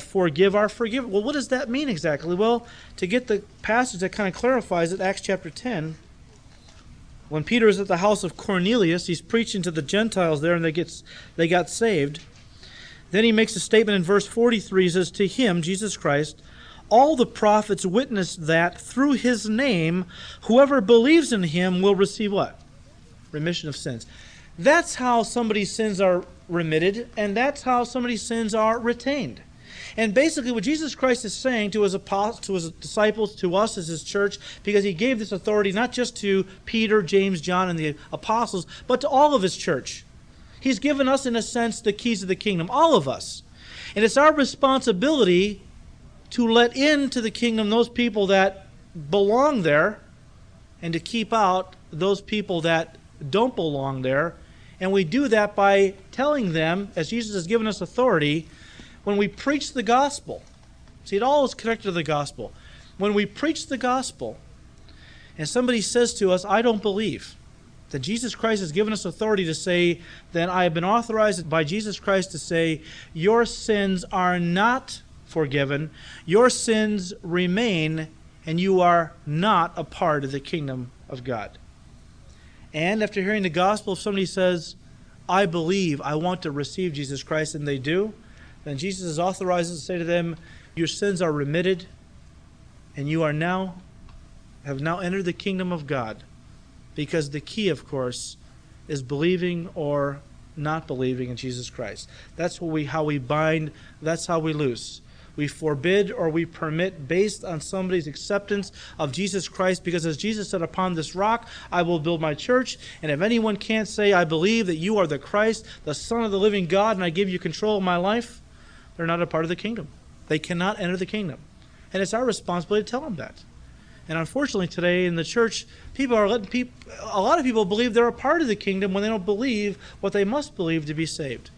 forgive are forgiven. Well, what does that mean exactly? Well, to get the passage that kind of clarifies it, Acts chapter 10, when Peter is at the house of Cornelius, he's preaching to the Gentiles there and they got saved. Then he makes a statement in verse 43, he says, to him, Jesus Christ, all the prophets witnessed that through his name, whoever believes in him will receive what? Remission of sins. That's how somebody's sins are remitted, and that's how somebody's sins are retained. And basically what Jesus Christ is saying to his apostles, to his disciples, to us as his church, because he gave this authority not just to Peter, James, John, and the apostles, but to all of his church. He's given us, in a sense, the keys of the kingdom, all of us. And it's our responsibility to let into the kingdom those people that belong there and to keep out those people that don't belong there And we do that by telling them, as Jesus has given us authority, when we preach the gospel. See, it all is connected to the gospel. When we preach the gospel and somebody says to us, I don't believe, then Jesus Christ has given us authority to say, then I have been authorized by Jesus Christ to say, your sins are not forgiven, your sins remain, and you are not a part of the kingdom of God. And after hearing the gospel, if somebody says, I believe, I want to receive Jesus Christ, and they do, then Jesus is authorized to say to them, your sins are remitted, and you are now, have now entered the kingdom of God. Because the key, of course, is believing or not believing in Jesus Christ. That's what how we bind, that's how we loose. We forbid or we permit based on somebody's acceptance of Jesus Christ, because as Jesus said, upon this rock I will build my church, and if anyone can't say, I believe that you are the Christ, the Son of the living God, and I give you control of my life, they're not a part of the kingdom. They cannot enter the kingdom. And it's our responsibility to tell them that. And unfortunately today in the church, people are letting a lot of people believe they're a part of the kingdom when they don't believe what they must believe to be saved.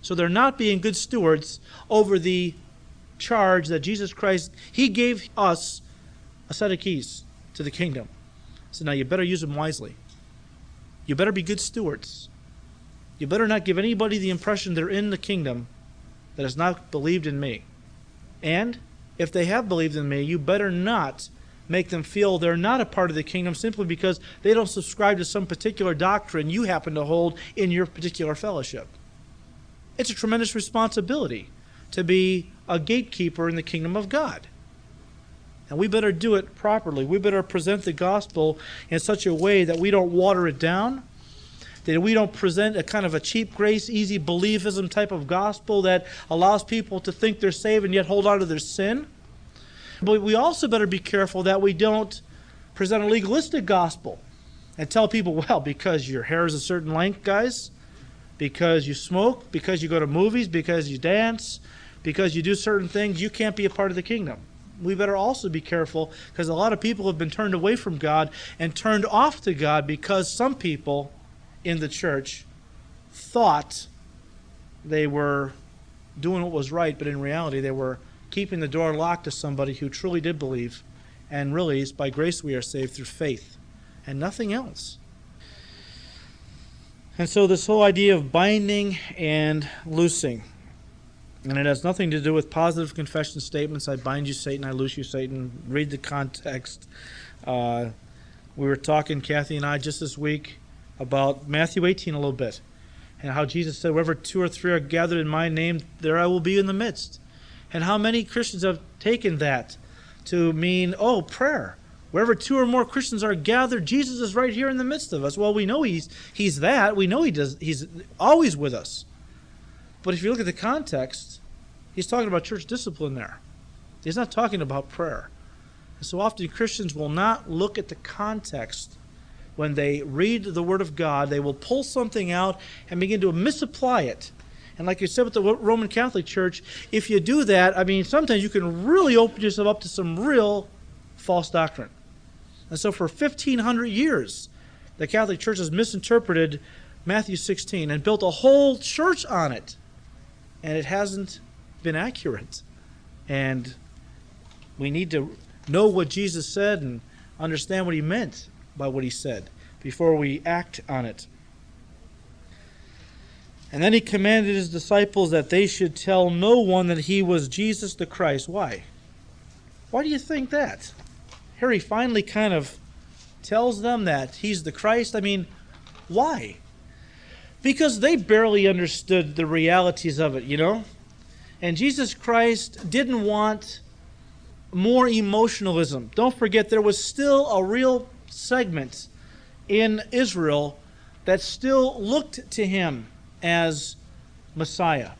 So they're not being good stewards over the charge that Jesus Christ, he gave us a set of keys to the kingdom. So now you better use them wisely. You better be good stewards. You better not give anybody the impression they're in the kingdom that has not believed in me. And if they have believed in me, you better not make them feel they're not a part of the kingdom simply because they don't subscribe to some particular doctrine you happen to hold in your particular fellowship. It's a tremendous responsibility to be a gatekeeper in the kingdom of God. And we better do it properly. We better present the gospel in such a way that we don't water it down, that we don't present a kind of a cheap grace, easy believism type of gospel that allows people to think they're saved and yet hold on to their sin. But we also better be careful that we don't present a legalistic gospel and tell people, well, because your hair is a certain length, guys, because you smoke, because you go to movies, because you dance, because you do certain things, you can't be a part of the kingdom. We better also be careful, because a lot of people have been turned away from God and turned off to God because some people in the church thought they were doing what was right, but in reality they were keeping the door locked to somebody who truly did believe, and really it's by grace we are saved through faith and nothing else. And so this whole idea of binding and loosing, and it has nothing to do with positive confession statements, I bind you, Satan, I loose you, Satan. Read the context. We were talking, Kathy and I, just this week about Matthew 18 a little bit, and how Jesus said, wherever two or three are gathered in my name, there I will be in the midst. And how many Christians have taken that to mean, oh, prayer. Wherever two or more Christians are gathered, Jesus is right here in the midst of us. Well, we know he's that. We know he's always with us. But if you look at the context, he's talking about church discipline there. He's not talking about prayer. And so often Christians will not look at the context when they read the Word of God. They will pull something out and begin to misapply it. And like you said with the Roman Catholic Church, if you do that, I mean, sometimes you can really open yourself up to some real false doctrine. And so for 1,500 years, the Catholic Church has misinterpreted Matthew 16 and built a whole church on it. And it hasn't been accurate. And we need to know what Jesus said and understand what he meant by what he said before we act on it. And then he commanded his disciples that they should tell no one that he was Jesus the Christ. Why? Why do you think that? Here he finally kind of tells them that he's the Christ. I mean, why? Because they barely understood the realities of it, you know? And Jesus Christ didn't want more emotionalism. Don't forget, there was still a real segment in Israel that still looked to him as Messiah.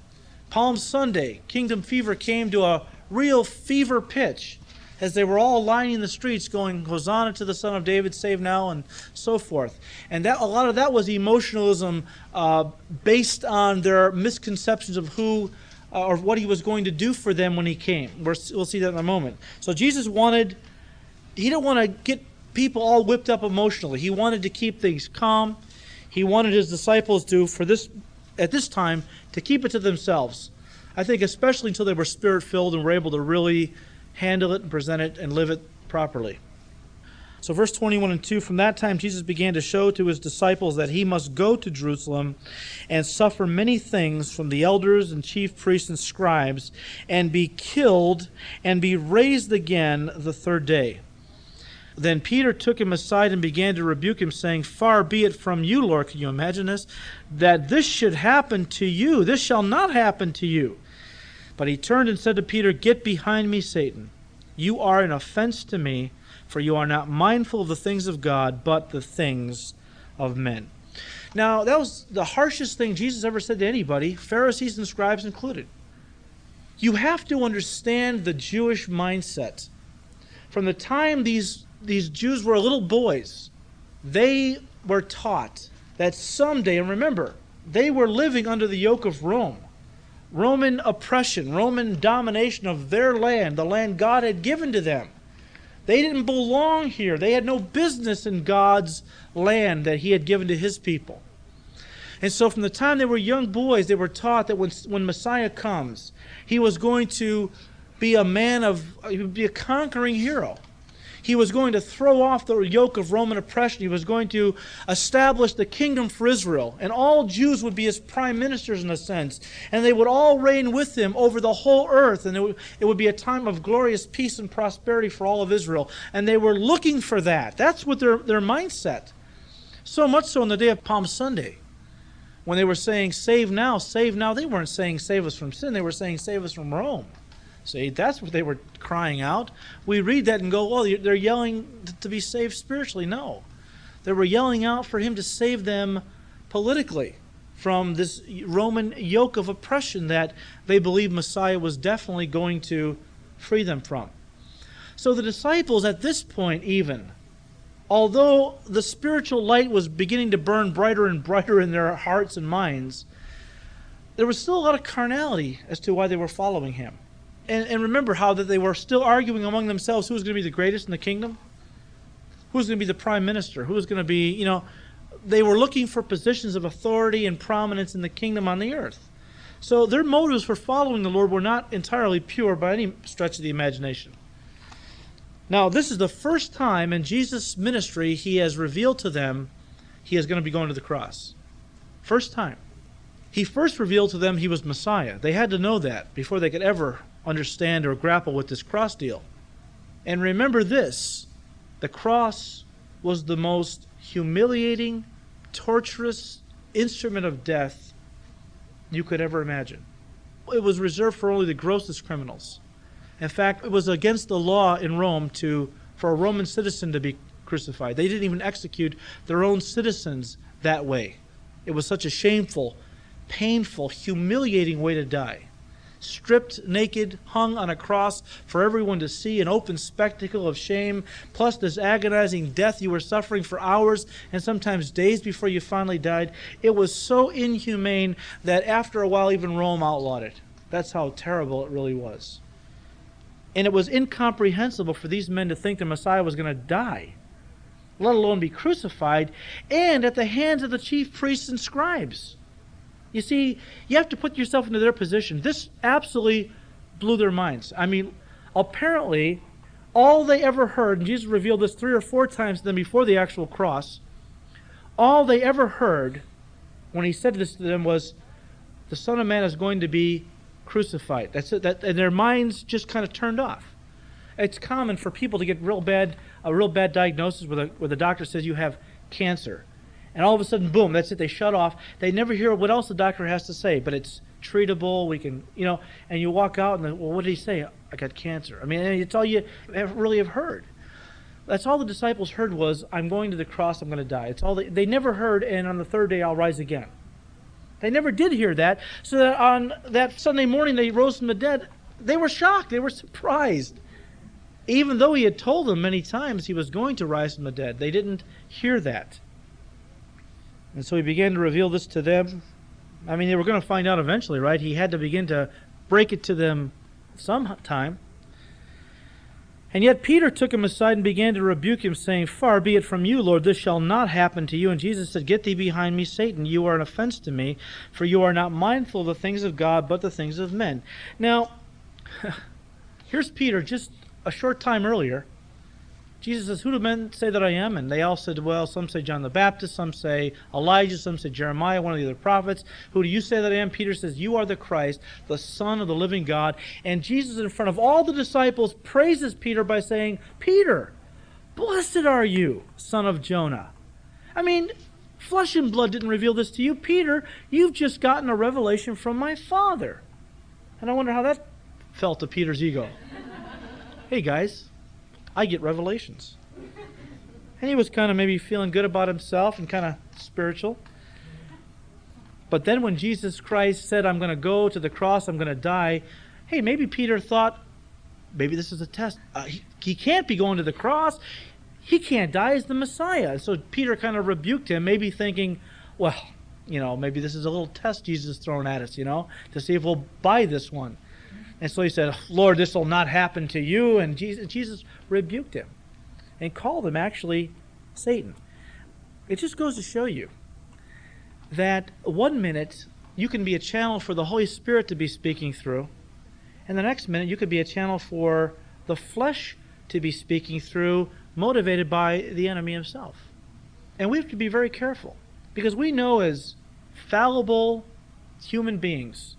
Palm Sunday, kingdom fever came to a real fever pitch as they were all lining the streets going, Hosanna to the Son of David, save now, and so forth. And that a lot of that was emotionalism based on their misconceptions of who or what he was going to do for them when he came. We'll see that in a moment. So Jesus wanted, he didn't want to get people all whipped up emotionally. He wanted to keep things calm. he wanted his disciples to, for this at this time, to keep it to themselves. I think especially until they were Spirit-filled and were able to really handle it and present it and live it properly. So verse 21 and 2, from that time Jesus began to show to his disciples that he must go to Jerusalem and suffer many things from the elders and chief priests and scribes, and be killed and be raised again the third day. Then Peter took him aside and began to rebuke him, saying, "Far be it from you, Lord," can you imagine this? "That this should happen to you. This shall not happen to you." But he turned and said to Peter, "Get behind me, Satan. You are an offense to me, for you are not mindful of the things of God, but the things of men." Now, that was the harshest thing Jesus ever said to anybody, Pharisees and scribes included. You have to understand the Jewish mindset. From the time these Jews were little boys, they were taught that someday, and remember, they were living under the yoke of Rome, Roman oppression, Roman domination of their land, the land God had given to them. They didn't belong here. They had no business in God's land that he had given to his people. And so from the time they were young boys, they were taught that when Messiah comes, he was going to be a conquering hero. He was going to throw off the yoke of Roman oppression. He was going to establish the kingdom for Israel. And all Jews would be his prime ministers in a sense. And they would all reign with him over the whole earth. And it would be a time of glorious peace and prosperity for all of Israel. And they were looking for that. That's what their mindset. So much so on the day of Palm Sunday, when they were saying, "Save now, save now." They weren't saying, "Save us from sin." They were saying, "Save us from Rome." See, that's what they were crying out. We read that and go, "Oh, they're yelling to be saved spiritually." No. They were yelling out for him to save them politically from this Roman yoke of oppression that they believed Messiah was definitely going to free them from. So the disciples at this point even, although the spiritual light was beginning to burn brighter and brighter in their hearts and minds, there was still a lot of carnality as to why they were following him. And remember how that they were still arguing among themselves who was going to be the greatest in the kingdom? Who was going to be the prime minister? Who was going to be, they were looking for positions of authority and prominence in the kingdom on the earth. So their motives for following the Lord were not entirely pure by any stretch of the imagination. Now, this is the first time in Jesus' ministry he has revealed to them he is going to be going to the cross. First time. He first revealed to them he was Messiah. They had to know that before they could ever understand or grapple with this cross deal. And remember this, the cross was the most humiliating, torturous instrument of death you could ever imagine. It was reserved for only the grossest criminals. In fact, it was against the law in Rome for a Roman citizen to be crucified. They didn't even execute their own citizens that way. It was such a shameful, painful, humiliating way to die. Stripped, naked, hung on a cross for everyone to see, an open spectacle of shame, plus this agonizing death you were suffering for hours and sometimes days before you finally died. It was so inhumane that after a while even Rome outlawed it. That's how terrible it really was. And it was incomprehensible for these men to think the Messiah was going to die, let alone be crucified, and at the hands of the chief priests and scribes. You see, you have to put yourself into their position. This absolutely blew their minds. I mean, apparently, all they ever heard, and Jesus revealed this 3 or 4 times to them before the actual cross, all they ever heard when he said this to them was, "The Son of Man is going to be crucified." That's it. And their minds just kind of turned off. It's common for people to get a real bad diagnosis where the doctor says you have cancer. And all of a sudden, boom, that's it. They shut off. They never hear what else the doctor has to say, but it's treatable. We can, and you walk out and then, "Well, what did he say?" "I got cancer." I mean, it's all you really have heard. That's all the disciples heard was, "I'm going to the cross. I'm going to die." It's all they never heard, "And on the third day, I'll rise again." They never did hear that. So that on that Sunday morning, they rose from the dead. They were shocked. They were surprised. Even though he had told them many times he was going to rise from the dead, they didn't hear that. And so he began to reveal this to them. I mean, they were going to find out eventually, right? He had to begin to break it to them sometime. And yet Peter took him aside and began to rebuke him, saying, "Far be it from you, Lord, this shall not happen to you." And Jesus said, "Get thee behind me, Satan. You are an offense to me, for you are not mindful of the things of God, but the things of men." Now, here's Peter just a short time earlier. Jesus says, "Who do men say that I am?" And they all said, "Well, some say John the Baptist, some say Elijah, some say Jeremiah, one of the other prophets. Who do you say that I am?" Peter says, "You are the Christ, the Son of the living God." And Jesus, in front of all the disciples, praises Peter by saying, "Peter, blessed are you, son of Jonah." I mean, flesh and blood didn't reveal this to you. Peter, you've just gotten a revelation from my Father. And I wonder how that felt to Peter's ego. Hey, guys. I get revelations. And he was kind of maybe feeling good about himself and kind of spiritual. But then when Jesus Christ said, "I'm going to go to the cross, I'm going to die," hey, maybe Peter thought, maybe this is a test. He can't be going to the cross. He can't die as the Messiah. So Peter kind of rebuked him, maybe thinking, well, you know, maybe this is a little test Jesus is throwing at us, you know, to see if we'll buy this one. And so he said, "Lord, this will not happen to you." And Jesus rebuked him and called him actually Satan. It just goes to show you that one minute you can be a channel for the Holy Spirit to be speaking through, and the next minute you could be a channel for the flesh to be speaking through, motivated by the enemy himself. And we have to be very careful, because we know as fallible human beings,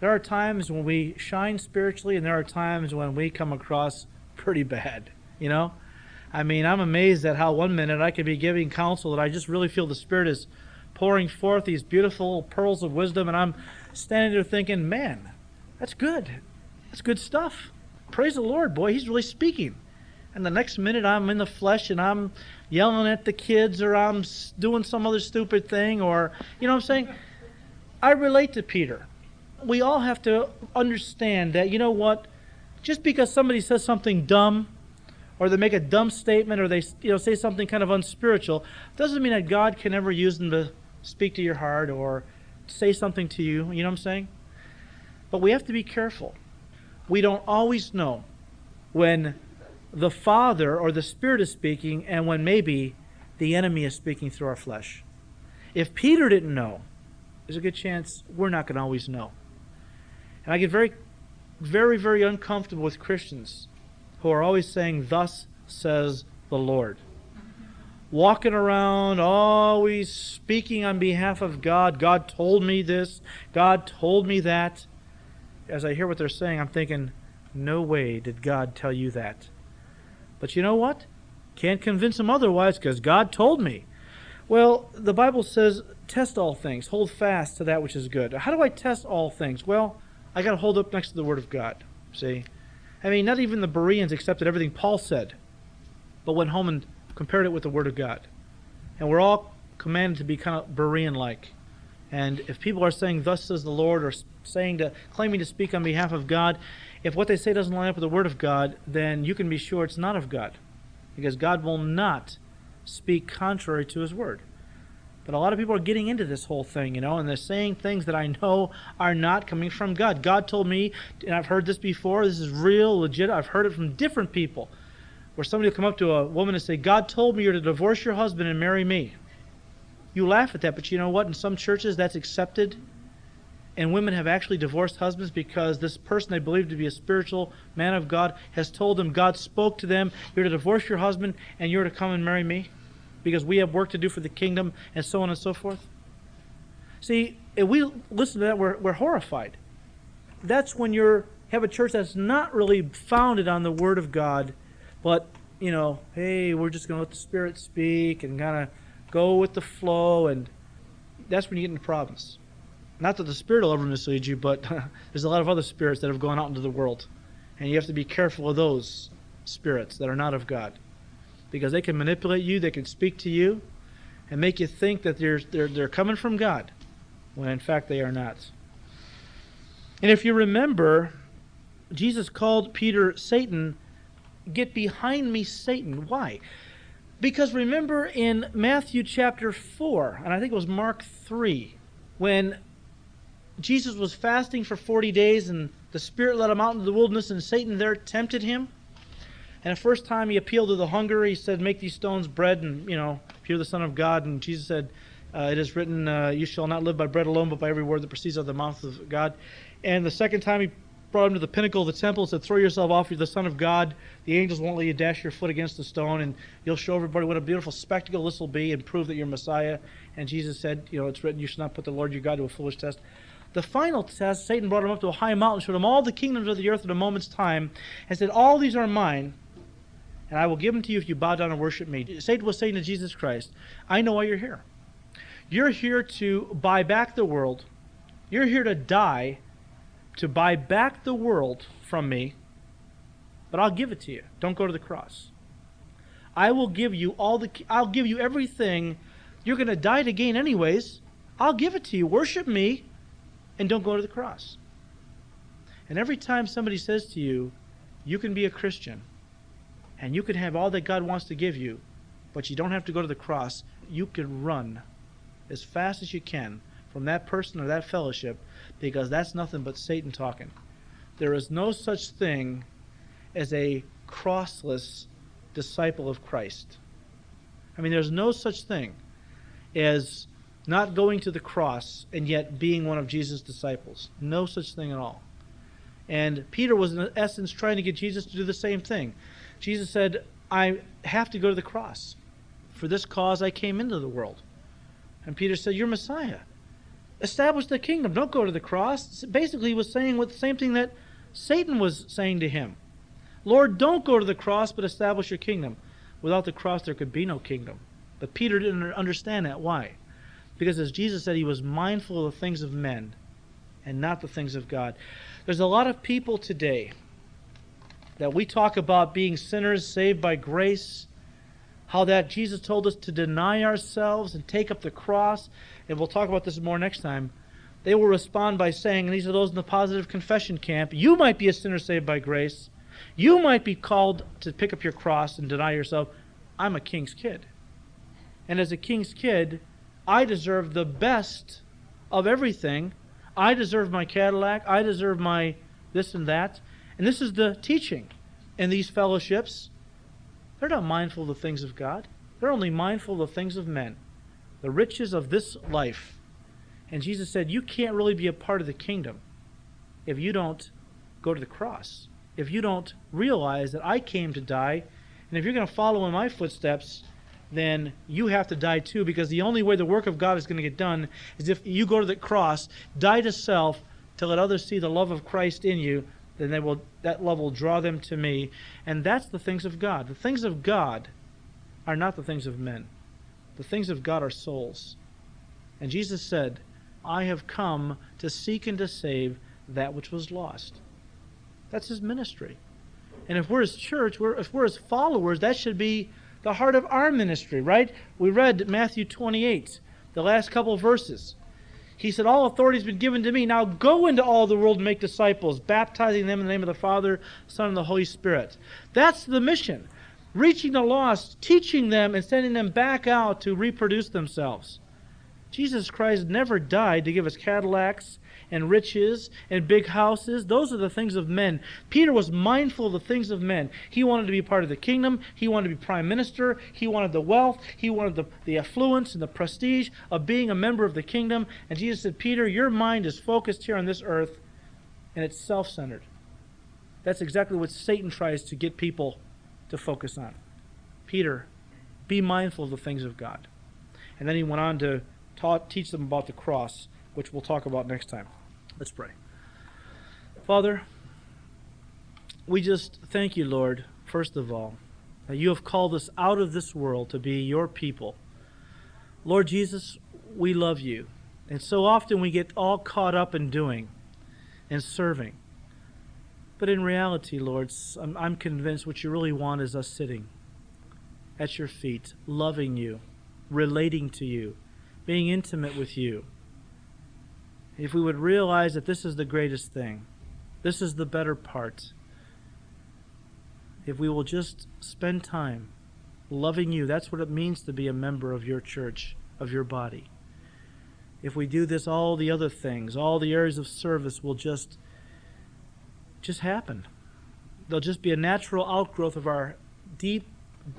there are times when we shine spiritually, and there are times when we come across pretty bad, you know? I mean, I'm amazed at how one minute I could be giving counsel that I just really feel the Spirit is pouring forth these beautiful pearls of wisdom, and I'm standing there thinking, man, that's good. That's good stuff. Praise the Lord, boy, he's really speaking. And the next minute I'm in the flesh and I'm yelling at the kids, or I'm doing some other stupid thing, or, you know what I'm saying? I relate to Peter. We all have to understand that, you know what, just because somebody says something dumb, or they make a dumb statement, or they say something kind of unspiritual, doesn't mean that God can ever use them to speak to your heart or say something to you, you know what I'm saying? But we have to be careful. We don't always know when the Father or the Spirit is speaking and when maybe the enemy is speaking through our flesh. If Peter didn't know, there's a good chance we're not going to always know. And I get very, very, very uncomfortable with Christians who are always saying, "Thus says the Lord." Walking around, always speaking on behalf of God. God told me this. God told me that. As I hear what they're saying, I'm thinking, no way did God tell you that. But you know what? Can't convince them otherwise, because God told me. Well, the Bible says, test all things. Hold fast to that which is good. How do I test all things? Well, I got to hold up next to the Word of God, see? I mean, not even the Bereans accepted everything Paul said, but went home and compared it with the Word of God. And we're all commanded to be kind of Berean-like. And if people are saying, "Thus says the Lord," or claiming to speak on behalf of God, if what they say doesn't line up with the Word of God, then you can be sure it's not of God, because God will not speak contrary to His Word. But a lot of people are getting into this whole thing, you know, and they're saying things that I know are not coming from God. God told me, and I've heard this before, this is real, legit, I've heard it from different people, where somebody will come up to a woman and say, "God told me you're to divorce your husband and marry me." You laugh at that, but you know what? In some churches that's accepted, and women have actually divorced husbands because this person they believe to be a spiritual man of God has told them, God spoke to them, "You're to divorce your husband and you're to come and marry me, because we have work to do for the kingdom," and so on and so forth. See, if we listen to that, we're horrified. That's when you have a church that's not really founded on the Word of God, but, you know, hey, we're just going to let the Spirit speak and kind of go with the flow, and that's when you get into problems. Not that the Spirit will ever mislead you, but there's a lot of other spirits that have gone out into the world, and you have to be careful of those spirits that are not of God, because they can manipulate you, they can speak to you, and make you think that they're coming from God, when in fact they are not. And if you remember, Jesus called Peter Satan. "Get behind me, Satan." Why? Because remember in Matthew chapter 4, and I think it was Mark 3, when Jesus was fasting for 40 days and the Spirit led him out into the wilderness and Satan there tempted him, And the first time he appealed to the hunger, he said, make these stones bread, and, you know, if you're the Son of God. And Jesus said, it is written, you shall not live by bread alone, but by every word that proceeds out of the mouth of God. And the second time he brought him to the pinnacle of the temple and said, throw yourself off, you're the Son of God. The angels won't let you dash your foot against the stone, and you'll show everybody what a beautiful spectacle this will be and prove that you're Messiah. And Jesus said, you know, it's written, you shall not put the Lord your God to a foolish test. The final test, Satan brought him up to a high mountain, showed him all the kingdoms of the earth in a moment's time, and said, all these are mine, and I will give them to you if you bow down and worship me. Satan was saying to Jesus Christ, I know why you're here. You're here to buy back the world. You're here to die to buy back the world from me, but I'll give it to you. Don't go to the cross. I will give you all the. I'll give you everything. You're going to die to gain anyways. I'll give it to you. Worship me, and don't go to the cross. And every time somebody says to you, you can be a Christian, and you can have all that God wants to give you, but you don't have to go to the cross, you can run as fast as you can from that person or that fellowship, because that's nothing but Satan talking. There is no such thing as a crossless disciple of Christ. I mean, there's no such thing as not going to the cross and yet being one of Jesus' disciples. No such thing at all. And Peter was, in essence, trying to get Jesus to do the same thing. Jesus said, I have to go to the cross. For this cause I came into the world. And Peter said, you're Messiah. Establish the kingdom. Don't go to the cross. Basically, he was saying the same thing that Satan was saying to him. Lord, don't go to the cross, but establish your kingdom. Without the cross, there could be no kingdom. But Peter didn't understand that. Why? Because as Jesus said, he was mindful of the things of men and not the things of God. There's a lot of people today that we talk about being sinners saved by grace, how that Jesus told us to deny ourselves and take up the cross, and we'll talk about this more next time. They will respond by saying, and these are those in the positive confession camp, you might be a sinner saved by grace. You might be called to pick up your cross and deny yourself. I'm a king's kid. And as a king's kid, I deserve the best of everything. I deserve my Cadillac. I deserve my this and that. And this is the teaching in these fellowships. They're not mindful of the things of God. They're only mindful of the things of men, the riches of this life. And Jesus said, you can't really be a part of the kingdom if you don't go to the cross, if you don't realize that I came to die, and if you're going to follow in my footsteps, then you have to die too, because the only way the work of God is going to get done is if you go to the cross, die to self, to let others see the love of Christ in you. Then that love will draw them to me. And that's the things of God. The things of God are not the things of men. The things of God are souls. And Jesus said, I have come to seek and to save that which was lost. That's his ministry. And if we're his church, if we're his followers, that should be the heart of our ministry, right? We read Matthew 28, the last couple of verses. He said, all authority has been given to me. Now go into all the world and make disciples, baptizing them in the name of the Father, Son, and the Holy Spirit. That's the mission. Reaching the lost, teaching them, and sending them back out to reproduce themselves. Jesus Christ never died to give us Cadillacs and riches and big houses. Those are the things of men. Peter was mindful of the things of men. He wanted to be part of the kingdom. He wanted to be prime minister. He wanted the wealth. He wanted the affluence and the prestige of being a member of the kingdom. And Jesus said, Peter, your mind is focused here on this earth, and it's self-centered. That's exactly what Satan tries to get people to focus on. Peter, be mindful of the things of God. And then he went on to teach them about the cross, which we'll talk about next time. Let's pray. Father, we just thank you, Lord, first of all, that you have called us out of this world to be your people. Lord Jesus, we love you. And so often we get all caught up in doing and serving. But in reality, Lord, I'm convinced what you really want is us sitting at your feet, loving you, relating to you, being intimate with you. If we would realize that this is the greatest thing, this is the better part, if we will just spend time loving you, that's what it means to be a member of your church, of your body. If we do this, all the other things, all the areas of service will just happen. They'll just be a natural outgrowth of our deep,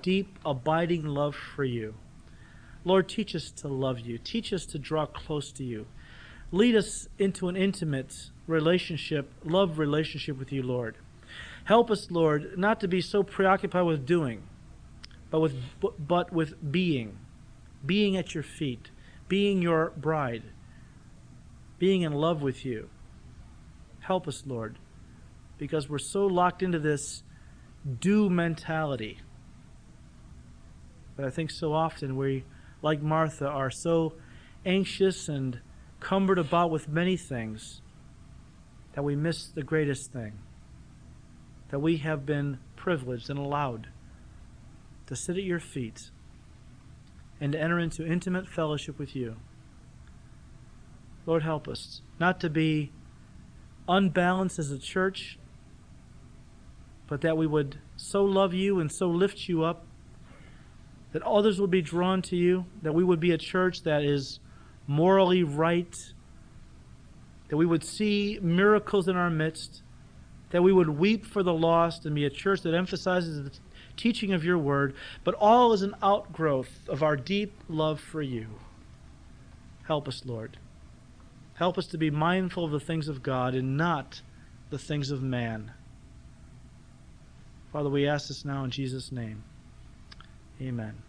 deep, abiding love for you. Lord, teach us to love you. Teach us to draw close to you. Lead us into an intimate relationship, love relationship with you, Lord. Help us, Lord, not to be so preoccupied with doing, but with being. Being at your feet. Being your bride. Being in love with you. Help us, Lord, because we're so locked into this do mentality. But I think so often we, like Martha, are so anxious and cumbered about with many things that we miss the greatest thing, that we have been privileged and allowed to sit at your feet and to enter into intimate fellowship with you. Lord, help us not to be unbalanced as a church, but that we would so love you and so lift you up that others would be drawn to you, that we would be a church that is morally right, that we would see miracles in our midst, that we would weep for the lost and be a church that emphasizes the teaching of your word, but all is an outgrowth of our deep love for you. Help us, Lord. Help us to be mindful of the things of God and not the things of man. Father, we ask this now in Jesus' name. Amen.